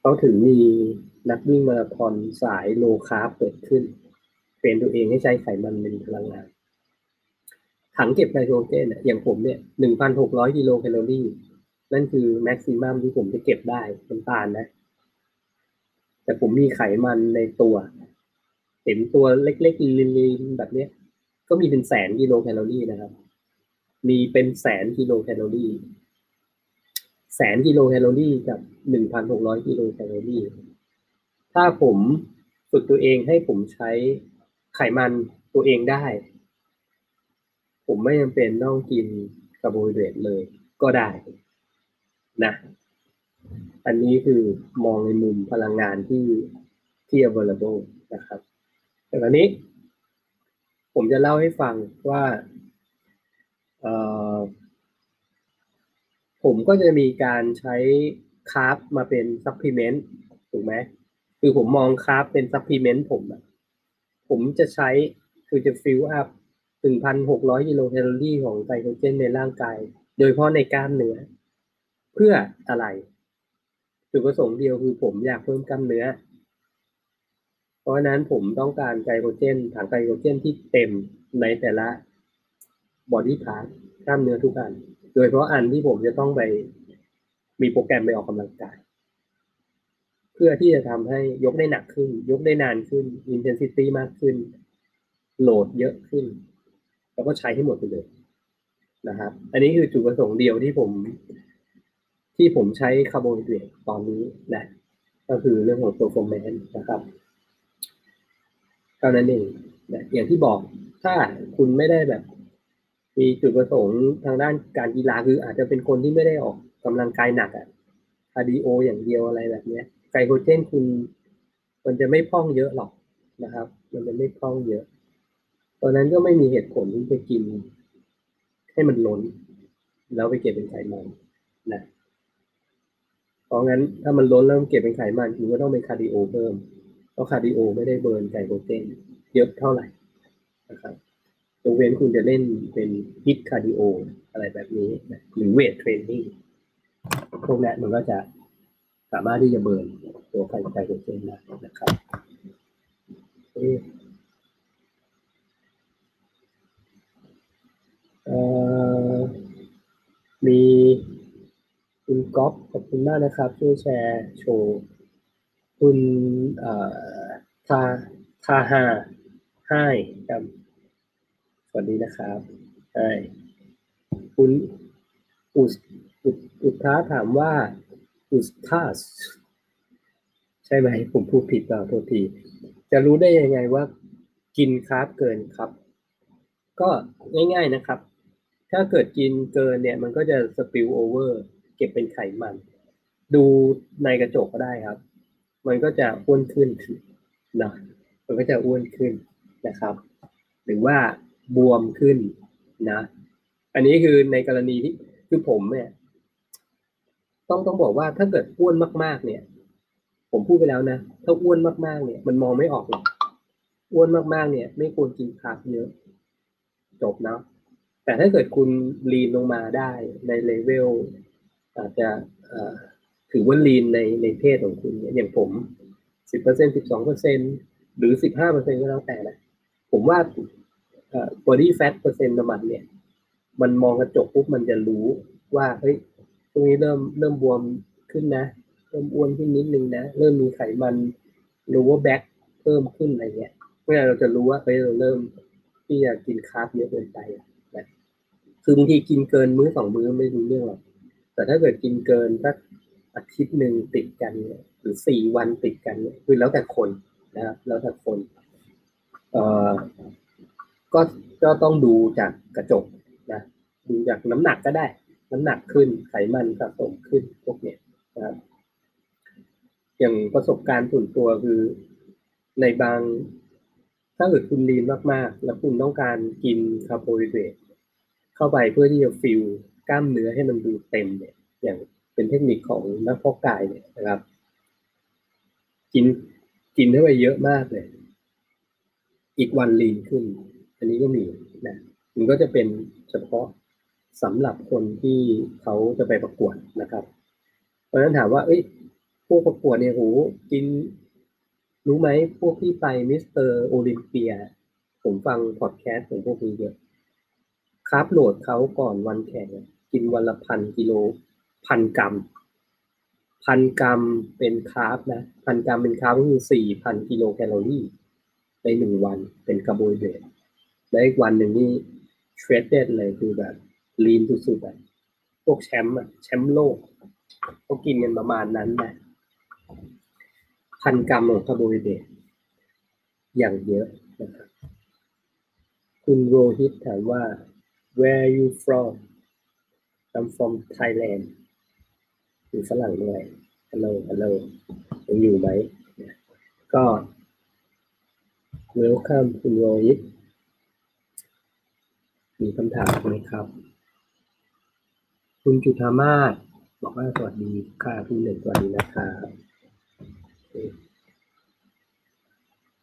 เขาถึงมีนักวิ่งมาราธอนสายโลคาร์บเกิดขึ้นเปลี่ยนตัวเองให้ใช้ไขมันเป็นพลังงานถังเก็บไกลโคเจนเนี่ยอย่างผมเนี่ย หนึ่งพันหกร้อย กิโลแคลอรี่นั่นคือแม็กซิมัมที่ผมจะเก็บได้เป็นตาลนะแต่ผมมีไขมันในตัวเห็นตัวเล็กๆลีนๆแบบนี้ก็มีเป็นแสนกิโลแคลอรี่นะครับมีเป็นแสนกิโลแคลอรี่แสนกิโลแคลอรี่กับ หนึ่งพันหกร้อย กิโลแคลอรี่ถ้าผมฝึกตัวเองให้ผมใช้ไขมันตัวเองได้ผมไม่จำเป็นต้องกินคาร์โบไฮเดรตเลยก็ได้นะอันนี้คือมองในมุมพลังงานที่ที่ available นะครับแต่ตอนนี้ผมจะเล่าให้ฟังว่าเอ่อผมก็จะมีการใช้คาร์บมาเป็นซัพพลีเมนต์ถูกไหมคือผมมองคาร์บเป็นซัพพลีเมนต์ผมอะผมจะใช้คือจะฟิลอัพ หนึ่งพันหกร้อย กิโลแคลอรี่ของไกลโคเจนในร่างกายโดยเฉพาะในกล้ามเนื้อเพื่ออะไรจุดประสงค์เดียวคือผมอยากเพิ่มกล้ามเนื้อเพราะฉะนั้นผมต้องการไกลโคเจนถังไกลโคเจนที่เต็มในแต่ละบอดี้พาร์ทกล้ามเนื้อทุกอันโดยเฉพาะอันที่ผมจะต้องไปมีโปรแกรมไปออกกำลังกายเพื่อที่จะทำให้ยกได้หนักขึ้นยกได้นานขึ้นอินเทนซิตี้มากขึ้นโหลดเยอะขึ้นแล้วก็ใช้ให้หมดไปเลยนะครับอันนี้คือจุดประสงค์เดียวที่ผมที่ผมใช้คาร์โบไฮเดรตตอนนี้นะก็คือเรื่องของตัวโฟร์แมนนะครับเท่านั้นเองนะอย่างที่บอกถ้าคุณไม่ได้แบบมีจุดประสงค์ทางด้านการกีฬาคืออาจจะเป็นคนที่ไม่ได้ออก กำลังกายหนักอะคาร์ดิโออย่างเดียวอะไรแบบเนี้ยไกลโคเจนคุณมันจะไม่พร่องเยอะหรอกนะครับมันจะไม่พร่องเยอะตอนนั้นก็ไม่มีเหตุผลที่จะกินให้มันล้นแล้วไปเก็บเป็นไขมันนะเพราะงั้นถ้ามันล้นแล้วเก็บเป็นไขมันคุณก็ต้องเป็นคาร์ดิโอเพิ่มเพราะคาร์ดิโอไม่ได้เบิร์นไกลโคเจนเยอะเท่าไหร่นะครับยกเว้นคุณจะเล่นเป็นฮิตคาร์ดิโออะไรแบบนี้นะหรือเวทเทรนนิ่งพวกนั้นมันก็จะสามารถที่จะเบิร์นตัวไกลโคเจนได้นะครับเอ่อมีคุณก๊อฟขอบคุณมากนะครับช่วยแชร์โชว์คุณเอ่อทาทาฮาให้ครับสวัสดีนะครับใช่คุณอุสอุอุท้าถามว่าอุสท้าใช่ไหมผมพูดผิดเปล่าโทษทีจะรู้ได้ยังไงว่ากินคาร์บเกินครับก็ง่ายๆนะครับถ้าเกิดกินเกินเนี่ยมันก็จะสปิลโอเวอร์เก็บเป็นไขมันดูในกระจกก็ได้ครับมันก็จะอ้วนขึ้นนะมันก็จะอ้วนขึ้นนะครับหรือว่าบวมขึ้นนะอันนี้คือในกรณีที่คือผมเนี่ยต้องต้องบอกว่าถ้าเกิดอ้วนมากๆเนี่ยผมพูดไปแล้วนะถ้าอ้วนมากๆเนี่ยมันมองไม่ออกหรอกอ้วนมากๆเนี่ยไม่ควรกินคาร์บเยอะจบเนาะแต่ถ้าเกิดคุณลีนลงมาได้ในเลเวลอาจจะถือว่าลีนในในเพศของคุณเนี่ยอย่างผม สิบเปอร์เซ็นต์ สิบสองเปอร์เซ็นต์ หรือ สิบห้าเปอร์เซ็นต์ ก็แล้วแต่นะผมว่าเอ่อ body fat เปอร์เซ็นต์ประมาณเนี่ยมันมองกระจกปุ๊บมันจะรู้ว่าเฮ้ยตรงนี้เริ่มเริ่มบวมขึ้นนะเริ่มอ้วนขึ้นนิดนึงนะเริ่มมีไขมัน lower back เพิ่มขึ้นอะไรเงี้ยเมื่อเราจะรู้ว่าเฮ้ยเราเริ่มที่จะกินคาร์บเยอะเกินไปนะคือบางทีกินเกินมื้อสองมื้อไม่รู้เรื่องหรอกแต่ถ้าเกิดกินเกินสักอาทิตย์นึงติดกันเนี่ยหรือสี่วันติดกันเนี่ยคือแล้วแต่คนนะครับแล้วแต่คนเอ่อก็ก็ต้องดูจากกระจกนะดูจากน้ำหนักก็ได้น้ำหนักขึ้นไขมันสะสมขึ้นพวกเนี้ยนะครับอย่างประสบการณ์ส่วนตัวคือในบางถ้าเกิดคุณลีนมากๆแล้วคุณต้องการกินคาร์โบไฮเดรตเข้าไปเพื่อที่จะฟิลกล้ามเนื้อให้มันดูเต็มเนี่ยอย่างเป็นเทคนิคของนักเพาะกายเนี่ยนะครับกินกินเข้าไปเยอะมากเลยอีกวันลีนขึ้นอันนี้ก็มีนะมันก็จะเป็นเฉพาะสำหรับคนที่เขาจะไปประกวดนะครับเพราะฉะนั้นถามว่าเอ้ยพวกประกวดเนี่ยโหกินรู้ไหมพวกที่ไปมิสเตอร์โอลิมเปียผมฟังพอดแคสต์ของพวกนี้เยอะคาร์บโหลดเขาก่อนวันแข่งกินวันละพันกิโลพันกรัมพันกรัมเป็นคาร์บนะพันกรัมเป็นคาร์บก็คือสี่พันกิโลแคลอรี่ในหนึ่งวันเป็นคาร์โบไฮเดรตและอีกวันหนึ่งนี่เทรดเด็ดเลยคือแบบลีนสุดๆแบบพวกแชมป์แชมป์โลกเขากินกันประมาณนั้นนะพันกรัมของคาร์โบไฮเดรตอย่างเยอะนะครับคุณโรฮิตถามว่า where are you from I'm from Thailand อยู่ฝรั่งด้วย hello hello ยังอยู่ไหมก็ welcome คุณโรฮิตมีคำถามไหมครับคุณจุฑามาศบอกว่าสวัสดีค่ะพี่หนึ่งสวัสดีนะครับ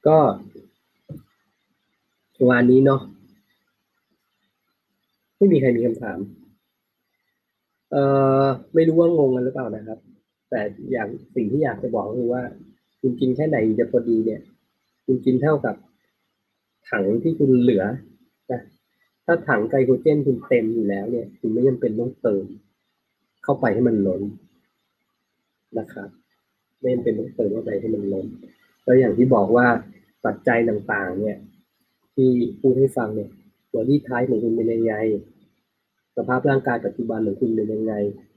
ก็วันนี้เนาะไม่มีใครมีคำถามเอ่อไม่รู้ว่างงกันหรือเปล่านะครับแต่อย่างสิ่งที่อยากจะบอกคือว่าคุณกินแค่ไหนจะพอดีเนี่ยคุณกินเท่ากับถังที่คุณเหลือนะถ้าถังไกลโคเจนคุณเต็มอยู่แล้วเนี่ยคุณไม่จำเป็นต้องเติมเข้าไปให้มันล้นนะครับไม่จำเป็นต้องเติมเข้าไปให้มันล้นแล้วอย่างที่บอกว่าปัจจัยต่างๆเนี่ยที่พูดให้ฟังเนี่ยบอดี้ไทป์ของคุณเป็นยังไงสภาพร่างกายปัจจุบันของคุณเป็นยังไง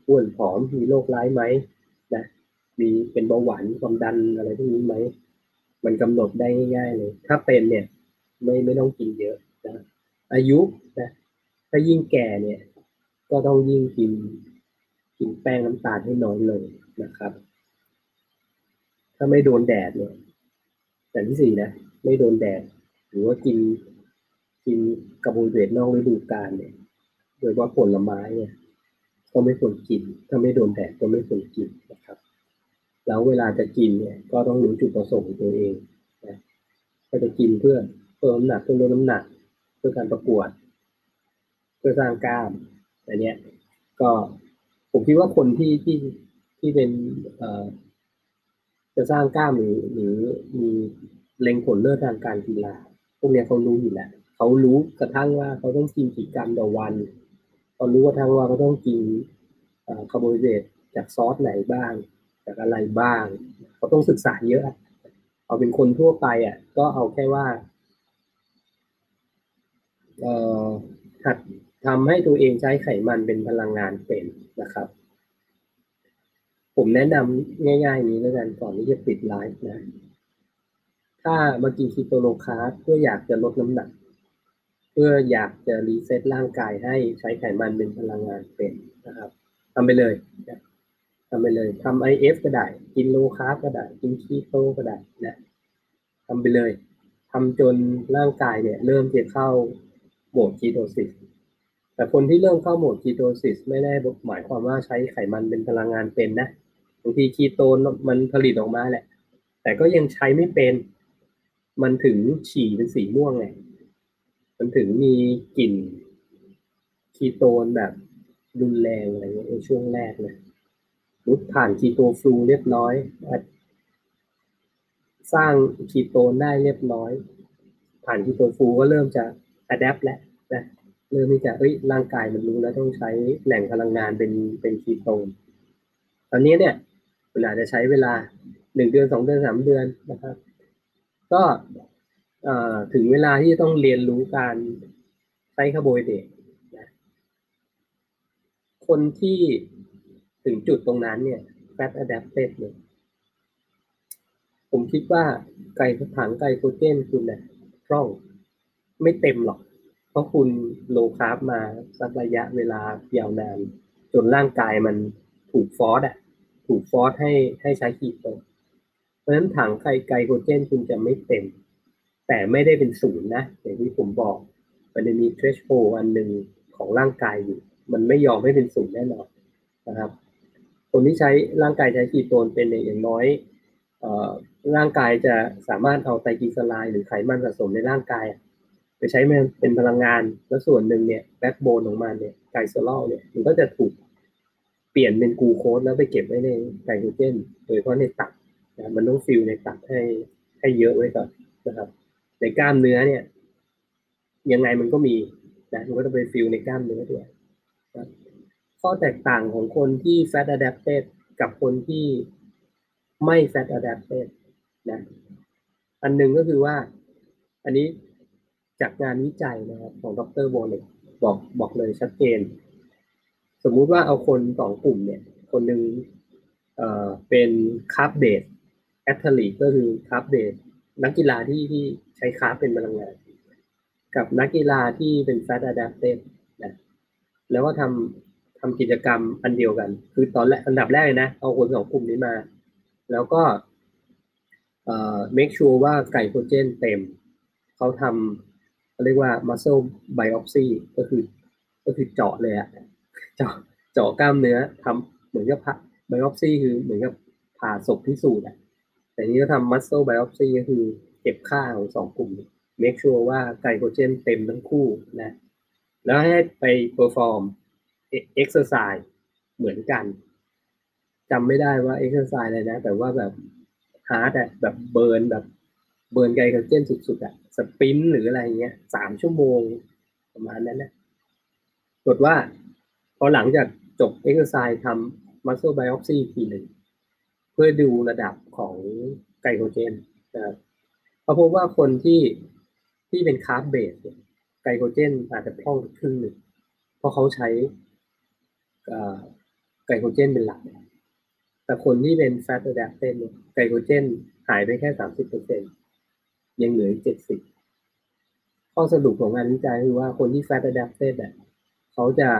อ้วนผอมมีโรคร้ายไหมนะมีเป็นเบาหวานความดันอะไรพวกนี้ไหมมันกำหนดได้ง่ายๆเลยถ้าเป็นเนี่ยไม่ไม่ต้องกินเยอะนะอายุนะถ้ายิ่งแก่เนี่ยก็ต้องยิ่งกิน กินแป้งน้ำตาลให้น้อยลงนะครับถ้าไม่โดนแดดเนี่ยอย่างที่สี่นะไม่โดนแดดหรือว่ากินกินคาร์โบไฮเดรตนอกฤดูกาลเนี่ยโดยเฉพาะผลไม้เนี่ยก็ไม่ควรกินถ้าไม่โดนแดดก็ไม่ควรกินนะครับแล้วเวลาจะกินเนี่ยก็ต้องรู้จุดประสงค์ของตัวเองนะถ้าจะกินเพื่อเพิ่มน้ำหนักเพื่อลดน้ำหนักเพื่อการประกวดเพื่อสร้างกล้ามอะไรเนี้ยก็ผมคิดว่าคนที่ที่ที่เป็นเอ่อจะสร้างกล้ามหรือหรือมีเล็งผลเลิศทางการกีฬาพวกเนี้ยเขารู้อยู่แล้วเขารู้กระทั่งว่าเขาต้องกินกี่กรัมต่อวันเขารู้กระทั่งว่าเขาต้องกินคาร์โบไฮเดรตจากซอสไหนบ้างจากอะไรบ้างเขาต้องศึกษาเยอะเอาเป็นคนทั่วไปอ่ะก็เอาแค่ว่าเอ่อหัดทำให้ตัวเองใช้ไขมันเป็นพลังงานเป็นนะครับผมแนะนำง่ายๆนี้แล้วกันก่อนที่จะปิดไลฟ์นะถ้ามากินคีโตโลคาร์บเพื่ออยากจะลดน้ำหนักเพื่ออยากจะรีเซ็ตร่างกายให้ใช้ไขมันเป็นพลังงานเป็นนะครับทำไปเลยทำไปเลยทำ ไอ เอฟ ก็ได้กินโลคาร์บก็ได้กินคีโตก็ได้นะทำไปเลยทำจนร่างกายเนี่ยเริ่มจะเข้าโหมดคีโตซิสแต่คนที่เริ่มเข้าโหมดคีโตซิสไม่ได้หมายความว่าใช้ไขมันเป็นพลังงานเป็นนะบางทีคีโตนมันผลิตออกมาแหละแต่ก็ยังใช้ไม่เป็นมันถึงฉี่เป็นสีม่วงไงมันถึงมีกลิ่นคีโตนแบบรุนแรงอะไรในช่วงแรกนะรุดผ่านคีโตฟลูเรียบร้อยสร้างคีโตนได้เรียบร้อยผ่านคีโตฟลูก็เริ่มจะอะแดปต์แล้วนะเริ่มที่จะเอ้ยร่างกายมันรู้แล้วต้องใช้แหล่งพลังงานเป็นเป็นคีโตนตอนนี้เนี่ยเวลาจะใช้เวลาหนึ่งเดือนสองเดือนสามเดือนนะครับก็ถึงเวลาที่ต้องเรียนรู้การใช้คาร์โบไฮเดรตนะคนที่ถึงจุดตรงนั้นเนี่ยแฟตอะแดปเต็ดเลยผมคิดว่าไกลถังไกลโคเจนคุณเนี่ยร่องไม่เต็มหรอกเพราะคุณโลคาร์บมาสักระยะเวลายาวนานจนร่างกายมันถูกฟอร์สอ่ะถูกฟอร์สให้ให้ใช้คีโตนเพราะฉะนั้นถังไกลโคเจนคุณจะไม่เต็มแต่ไม่ได้เป็นศูนย์นะอย่างที่ผมบอกมันจะมีเทรชโฮลด์อันหนึ่งของร่างกายอยู่มันไม่ยอมให้เป็นศูนย์แน่นอนนะครับคนที่ใช้ร่างกายใช้คีโตนเป็นอย่างน้อยเอ่อร่างกายจะสามารถเอาไตรกลีเซอไรด์หรือไขมันสะสมในร่างกายไปใช้เป็นพลังงานแล้วส่วนหนึ่งเนี่ยแบ็คโบนของมันเนี่ยไกลโซลอลเนี่ยมันก็จะถูกเปลี่ยนเป็นกลูโคสแล้วไปเก็บไว้ในไกลโคเจนโดยเฉพาะในตับนะมันต้องฟิลในตับให้ให้เยอะไว้ก่อนนะครับในกล้ามเนื้อเนี่ยยังไงมันก็มีนะมันก็จะไปฟิลในกล้ามเนื้อด้วยนะข้อแตกต่างของคนที่ fat adapted กับคนที่ไม่ fat adapted นะอันหนึ่งก็คือว่าอันนี้จากงานวิจัยนะครับของดร.โบเล็กบอกบอกเลยชัดเจนสมมุติว่าเอาคนสองกลุ่มเนี่ยคนหนึ่งเอ่อเป็นคาร์บเบสแอทลีตก็คือคาร์บเบสนักกีฬาที่ที่ใช้คาร์บเป็นพลังงานกับนักกีฬาที่เป็นแฟตอะแดปเต็ดนะแล้วก็ทำทำกิจกรรมอันเดียวกันคือตอนแรกอันดับแรกนะเอาคนสองกลุ่มนี้มาแล้วก็เอ่อ make sure ว่าไกลโคเจนเต็มเขาทำเรียกว่า muscle biopsy ก็คือก็คือเจาะเลยอะเจาะเจาะกล้ามเนื้อทำเหมือนกับผ่า biopsy คือเหมือนกับผ่าศพพิสูจน์อะแต่นี้ก็ทำ muscle biopsy ก็คือเก็บค่าของสองกลุ่ม make sure ว่าไกลโคเจนเต็มทั้งคู่นะแล้วให้ไป perform exercise เหมือนกันจำไม่ได้ว่า exercise อะไรนะแต่ว่าแบบ hard อะแบบเบิร์นแบบเบิร์นไกลโคเจนสุดๆอะสปรินต์หรืออะไรเงี้ยสามชั่วโมงประมาณนั้นนะปรากฏว่าพอหลังจากจบ exercise ทำ muscle biopsy ทีหนึ่งเพื่อดูระดับของไกลโคเจนนะครับเพราะพบว่าคนที่ที่เป็นคาร์บเบสไกลโคเจนอาจจะพร่องครึ่งหนึ่งเพราะเขาใช้ไกลโคเจนเป็นหลักแต่คนที่เป็น fat adapted ไกลโคเจนหายไปแค่ สามสิบเปอร์เซ็นต์ยังเหลือเจ็ดสิบข้อสรุปของงานวิจัยคือว่าคนที่ fat adapted แบบเขาจะ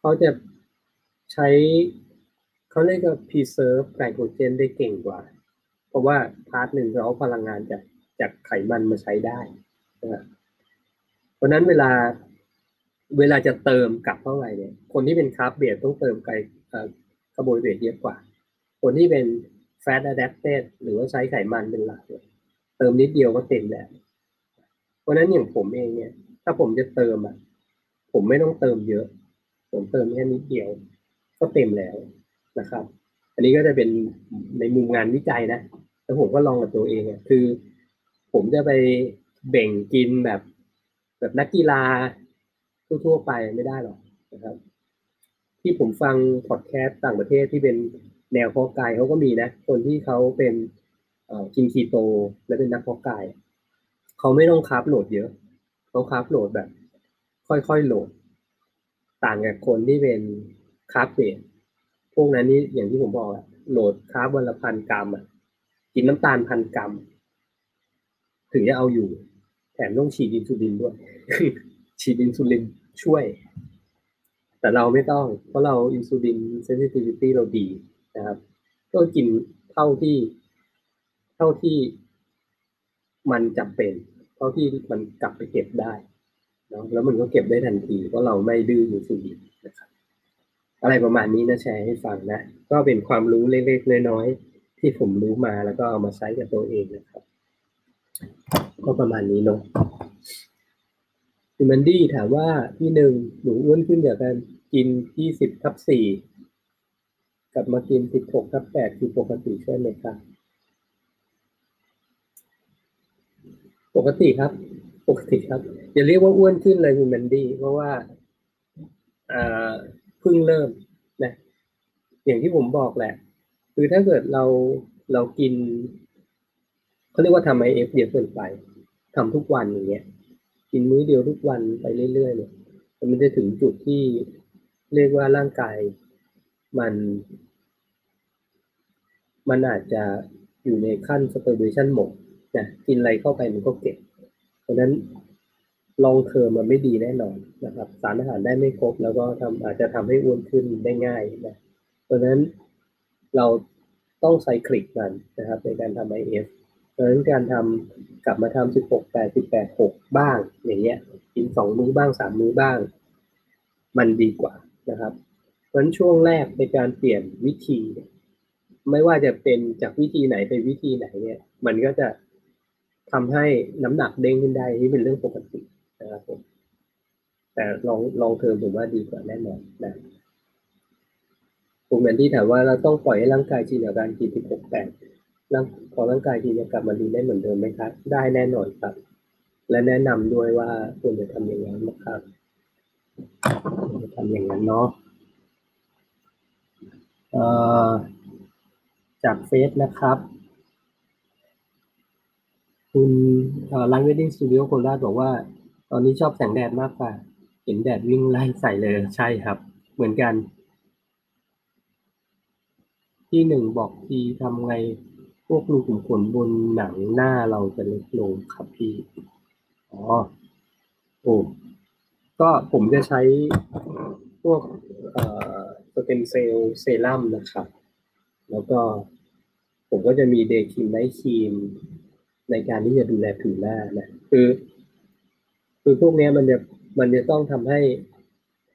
เขาจะ ใช้ เขาเรียกว่า preserve ไกลโคเจนได้เก่งกว่า เพราะว่าพาร์ทหนึ่งเราเอาพลังงานจากจากไขมันมาใช้ได้นะเพราะนั้นเวลาเวลาจะเติมกลับเข้าไปเนี่ยคนที่เป็นคาร์บเบสต้องเติมไกลคาร์โบไฮเดรตเยอะกว่าคนที่เป็นแฟตอะแดปเต็ดหรือว่าใช้ไขมันเป็นหลักเนี่ยเติมนิดเดียวก็เต็มแล้วเพราะนั้นอย่างผมเองเนี่ยถ้าผมจะเติมอ่ะผมไม่ต้องเติมเยอะผมเติมแค่นิดเดียวก็เต็มแล้วนะครับอันนี้ก็จะเป็นในมุมงานวิจัยนะแล้วผมก็ลองกับตัวเองอ่ะคือผมจะไปแบ่งกินแบบแบบนักกีฬาทั่วๆไปไม่ได้หรอกนะครับที่ผมฟังพอดแคสต์ต่างประเทศที่เป็นแนวเพาะกายเขาก็มีนะคนที่เขาเป็นเอ่อกินคีโตและเป็นนักเพาะกายเขาไม่ต้องคาร์บโหลดเยอะเขาคาร์บโหลดแบบค่อยๆโหลดต่างกับคนที่เป็นคาร์บเบสพวกนั้นนี่อย่างที่ผมบอกอะโหลดคาร์บวันละพันกรัมอะกินน้ำตาลพันกรัมถึงจะเอาอยู่แถมต้องฉีดอินซูลินด้วย ฉีดอินซูลินช่วยแต่เราไม่ต้องเพราะเราอินซูลินเซนซิทิวิตี้เราดีนะครับก็กินเท่าที่เท่าที่มันจำเป็นเท่าที่มันกลับไปเก็บได้นะแล้วมันก็เก็บได้ทันทีเพราะเราไม่ดื้ออินซูลินนะครับอะไรประมาณนี้นะแชร์ให้ฟังนะก็เป็นความรู้เล็กๆน้อยๆที่ผมรู้มาแล้วก็เอามาใช้กับตัวเองนะครับก็ประมาณนี้เนาะมันดีถามว่าที่หนึ่งหนูอ้วนขึ้นจากการกิน ยี่สิบทับสี่ กลับมากิน สิบหกทับแปด คือปกติใช่ไหมครับปกติครับปกติครับอย่าเรียกว่าอ้วนขึ้นเลยคุณมันดีเพราะว่าเอ่อเพิ่งเริ่มนะอย่างที่ผมบอกแหละคือถ้าเกิดเราเรากินเขาเรียกว่าทำไอเอฟเยอะเกินไปทำทุกวันอย่างเงี้ยกินมื้อเดียวทุกวันไปเรื่อยๆเนี่ยมันจะถึงจุดที่เรียกว่าร่างกายมันมันอาจจะอยู่ในขั้น starvation หมดนะกินอะไรเข้าไปมันก็เก็บเพราะฉะนั้น long term มันไม่ดีแน่นอนนะครับสารอาหารได้ไม่ครบแล้วก็ทำอาจจะทำให้อ้วนขึ้นได้ง่ายนะเพราะฉะนั้นเราต้องไซคลิกมันนะครับในการทำ ไอ เอฟเพราะฉะนั้นการทำกลับมาทำสิบหก แปด สิบแปด หกบ้างอย่างเงี้ยกินสองมื้อบ้างสามมื้อบ้างมันดีกว่านะครับเพราะฉะนั้นช่วงแรกในการเปลี่ยนวิธีไม่ว่าจะเป็นจากวิธีไหนไปวิธีไหนเนี่ยมันก็จะทำให้น้ำหนักเด้งขึ้นได้นี่เป็นเรื่องปกตินะครับผมแต่ลองลองเทอมผมว่าดีกว่าแน่นอนนะพวกนั้นที่ถามว่าเราต้องปล่อยให้ร่างกายชินกับการกินสิบหก แปดพอร่างกายดีจะกลับมาดีได้เหมือนเดิมไหมครับได้แน่นอนครับและแนะนำด้วยว่าควรจะทำอย่างนั้นนะครับทำอย่างนั้นเนาะจากเฟซนะครับคุณร้านเวดดิ้งสตูดิโอโคราชบอกว่าตอนนี้ชอบแสงแดดมากกว่าเห็นแดดวิ่งไล่ใส่เลยใช่ครับเหมือนกันที่หนึ่งบอกทีทำไงพวกรูขุมขนบนหนังหน้าเราจะเล็กลงครับพี่อ๋อโอ้ก็ผมจะใช้พวกเอ่อสเต็มเซลล์เซรั่มนะครับแล้วก็ผมก็จะมีเดย์ครีมไนท์ครีมในการที่จะดูแลผิวหน้านะคือคือพวกนี้มันจะมันจะต้องทำให้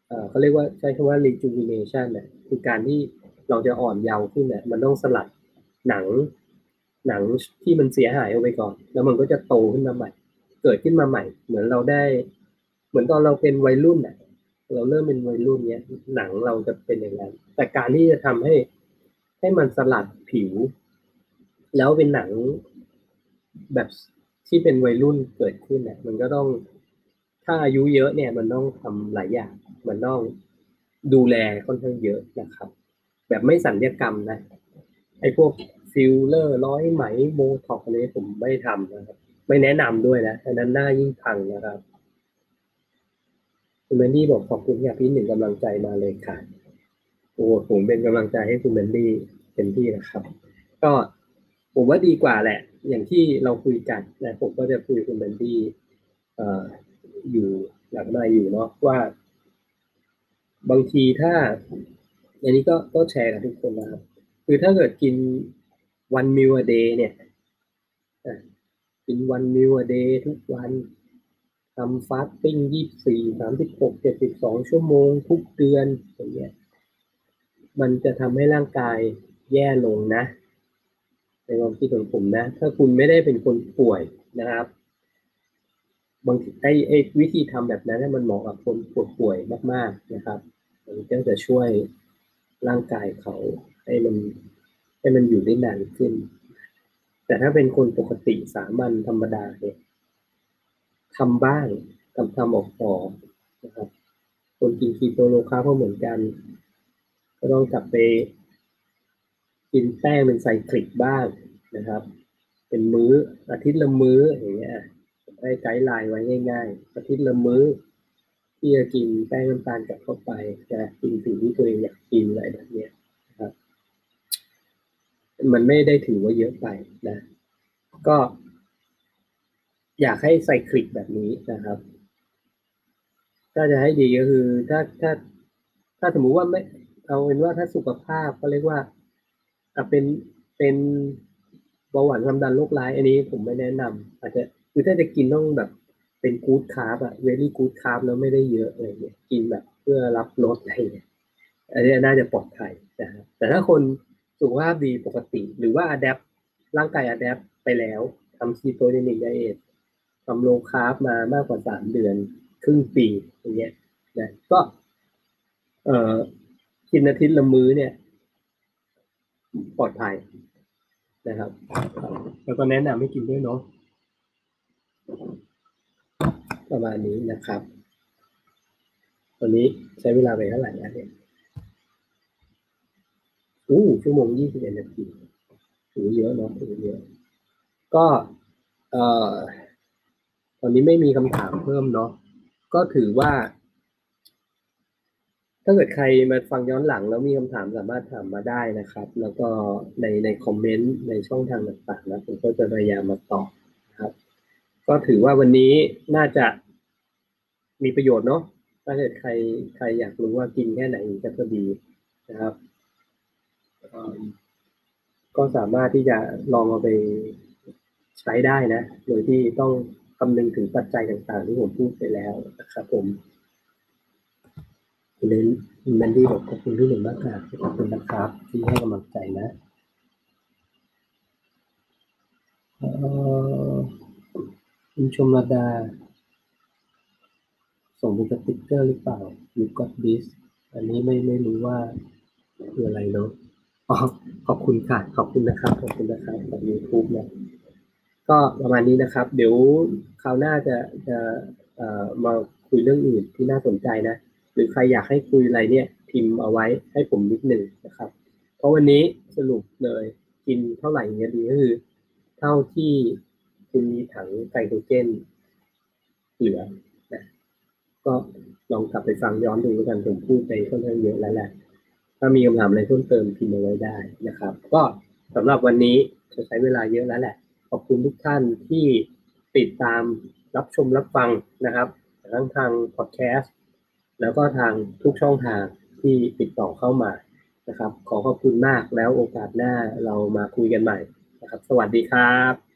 เอ่อเขาเรียกว่าใช้คำว่า rejuvenation นะคือการที่เราจะอ่อนเยาว์ขึ้นเนี่ยมันต้องสลัดหนังหนังที่มันเสียหายออกไปก่อนแล้วมันก็จะโตขึ้นมาใหม่เกิดขึ้นมาใหม่เหมือนเราได้เหมือนตอนเราเป็นวัยรุ่นน่ะเราเริ่มเป็นวัยรุ่นเนี้ยหนังเราจะเป็นอย่างนั้นแต่การที่จะทำให้ให้มันสลัดผิวแล้วเป็นหนังแบบที่เป็นวัยรุ่นเกิดขึ้นเนี่ยมันก็ต้องถ้าอายุเยอะเนี่ยมันต้องทำหลายอย่างมันต้องดูแลค่อนข้างเยอะนะครับแบบไม่สัญญกรรมนะไอ้พวกฟิลเลอร์ร้อยไหมโบท็อกซ์อะไรผมไม่ทำนะครับไม่แนะนำด้วยนะอันนั้นหน้ายิ่งพังนะครับคุณแมนดี้บอกขอบคุณที่พี่หนึ่งกำลังใจมาเลยค่ะโอ้ผมเป็นกำลังใจให้คุณแมนดี้เป็นที่นะครับก็ผมว่าดีกว่าแหละอย่างที่เราคุยกันนะผมก็จะคุยคุณแมนดี้เอ่ออยู่หลังมาอยู่เนาะว่าบางทีถ้า อันนี้ก็ก็แชร์กับทุกคนนะครับคือถ้าเกิดกิน one meal a day เนี่ยกิน one meal a day ทุกวันทำฟาสติ้งยี่สิบสี่ สามสิบหก เจ็ดสิบสองชั่วโมงทุกเดือนอย่างเงี้ยมันจะทำให้ร่างกายแย่ลงนะในความคิดของผมนะถ้าคุณไม่ได้เป็นคนป่วยนะครับบางทีไอ้ไอ้วิธีทำแบบนั้นมันเหมาะกับคนป่วยๆมากๆนะครับมันก็จะช่วยร่างกายเขาให้มันให้มันอยู่ได้นานขึ้นแต่ถ้าเป็นคนปกติสามัญธรรมดาเนี่ยทำบ้างทำทำออกต่อนะครับคนกินคีโตโลคาร์บก็เหมือนกันก็ต้องกลับไปกินแป้งเป็นไซคลิกบ้างนะครับเป็นมื้ออาทิตย์ละมื้ออย่างเงี้ยได้ไกด์ไลน์ไว้ง่ายๆอาทิตย์ละมื้อที่จะกินแป้งน้ำตาลกลับเข้าไปจะกินสิ่งที่ตัวเองอยากกินอะไรแบบเนี้ยนะครับมันไม่ได้ถือว่าเยอะไปนะก็อยากให้ไซคลิกแบบนี้นะครับถ้าจะให้ดีก็คือถ้าถ้าถ้าสมมุติว่าไม่เอาเป็นว่าถ้าสุขภาพก็เรียกว่าเป็นเป็นเบาหวานความดันโรคร้ายอันนี้ผมไม่แนะนำอาจจะคือถ้าจะกินต้องแบบเป็นกู๊ดคาร์บอะเวลี่กู๊ดคาร์บแล้วไม่ได้เยอะอะไรเงี้ยกินแบบเพื่อรับรสอะไรเงี้ยอันนี้น่าจะปลอดภัยนะครับแต่ถ้าคนสุขภาพดีปกติหรือว่าอะแดปร่างกายอะแดปไปแล้วทำคีโตเจนิกไดเอททำโลคาร์บมามากกว่าสามเดือนครึ่งปีอย่างเงี้ยนะก็เอ่อกินอาทิตย์ละมื้อเนี่ยปลอดภัยนะครับแล้วก็แนะนำให้กินด้วยเนาะประมาณนี้นะครับตอนนี้ใช้เวลาไปเท่าไหร่นะเนี่ยอู้ชั่วโมงยี่สิบเอ็ดนาทีถือเยอะเนาะถือเยอะก็เอ่อตอนนี้ไม่มีคำถามเพิ่มเนาะก็ถือว่าถ้าเกิดใครมาฟังย้อนหลังแล้วมีคำถามสามารถถามมาได้นะครับแล้วก็ในในคอมเมนต์ในช่องทางต่างๆนะผมก็จะพยายามมาตอบนะครับก็ถือว่าวันนี้น่าจะมีประโยชน์เนาะถ้าเกิดใครใครอยากรู้ว่ากินแค่ไหนจะพอดีนะครับก็สามารถที่จะลองเอาไปใช้ได้นะโดยที่ต้องคำนึงถึงปัจจัยต่างๆที่ผมพูดไปแล้วนะครับผมคุณแมนดี้บอกขอบคุณที่หนึ่งมากค่ะขอบคุณนะครับที่ให้กำลังใจนะคุณชมรดาส่งเป็นสติ๊กเกอร์หรือเปล่า You got this อันนี้ไม่ไม่รู้ว่าคืออะไรเนาะอ๋อขอบคุณค่ะขอบคุณนะครับขอบคุณนะครับจาก YouTube นะก็ประมาณนี้นะครับเดี๋ยวคราวหน้าจะจะเอ่อมาคุยเรื่องอื่นที่น่าสนใจนะหรือใครอยากให้คุยอะไรเนี่ยพิมพ์เอาไว้ให้ผมนิดหนึ่งนะครับเพราะวันนี้สรุปเลยกินเท่าไหร่เนี่ยดีก็คือเท่าที่คุณมีถังไกลโคเจนเหลือนะก็ลองกลับไปฟังย้อนดูกันผมพูดไปค่อนข้างเยอะแล้วแหละถ้ามีคำถามอะไรเพิ่มเติมพิมพ์เอาไว้ได้นะครับก็สำหรับวันนี้จะใช้เวลาเยอะแล้วแหละขอบคุณทุกท่านที่ติดตามรับชมรับฟังนะครับทั้งทางพอดแคสต์แล้วก็ทางทุกช่องทางที่ติดต่อเข้ามานะครับขอขอบคุณมากแล้วโอกาสหน้าเรามาคุยกันใหม่นะครับสวัสดีครับ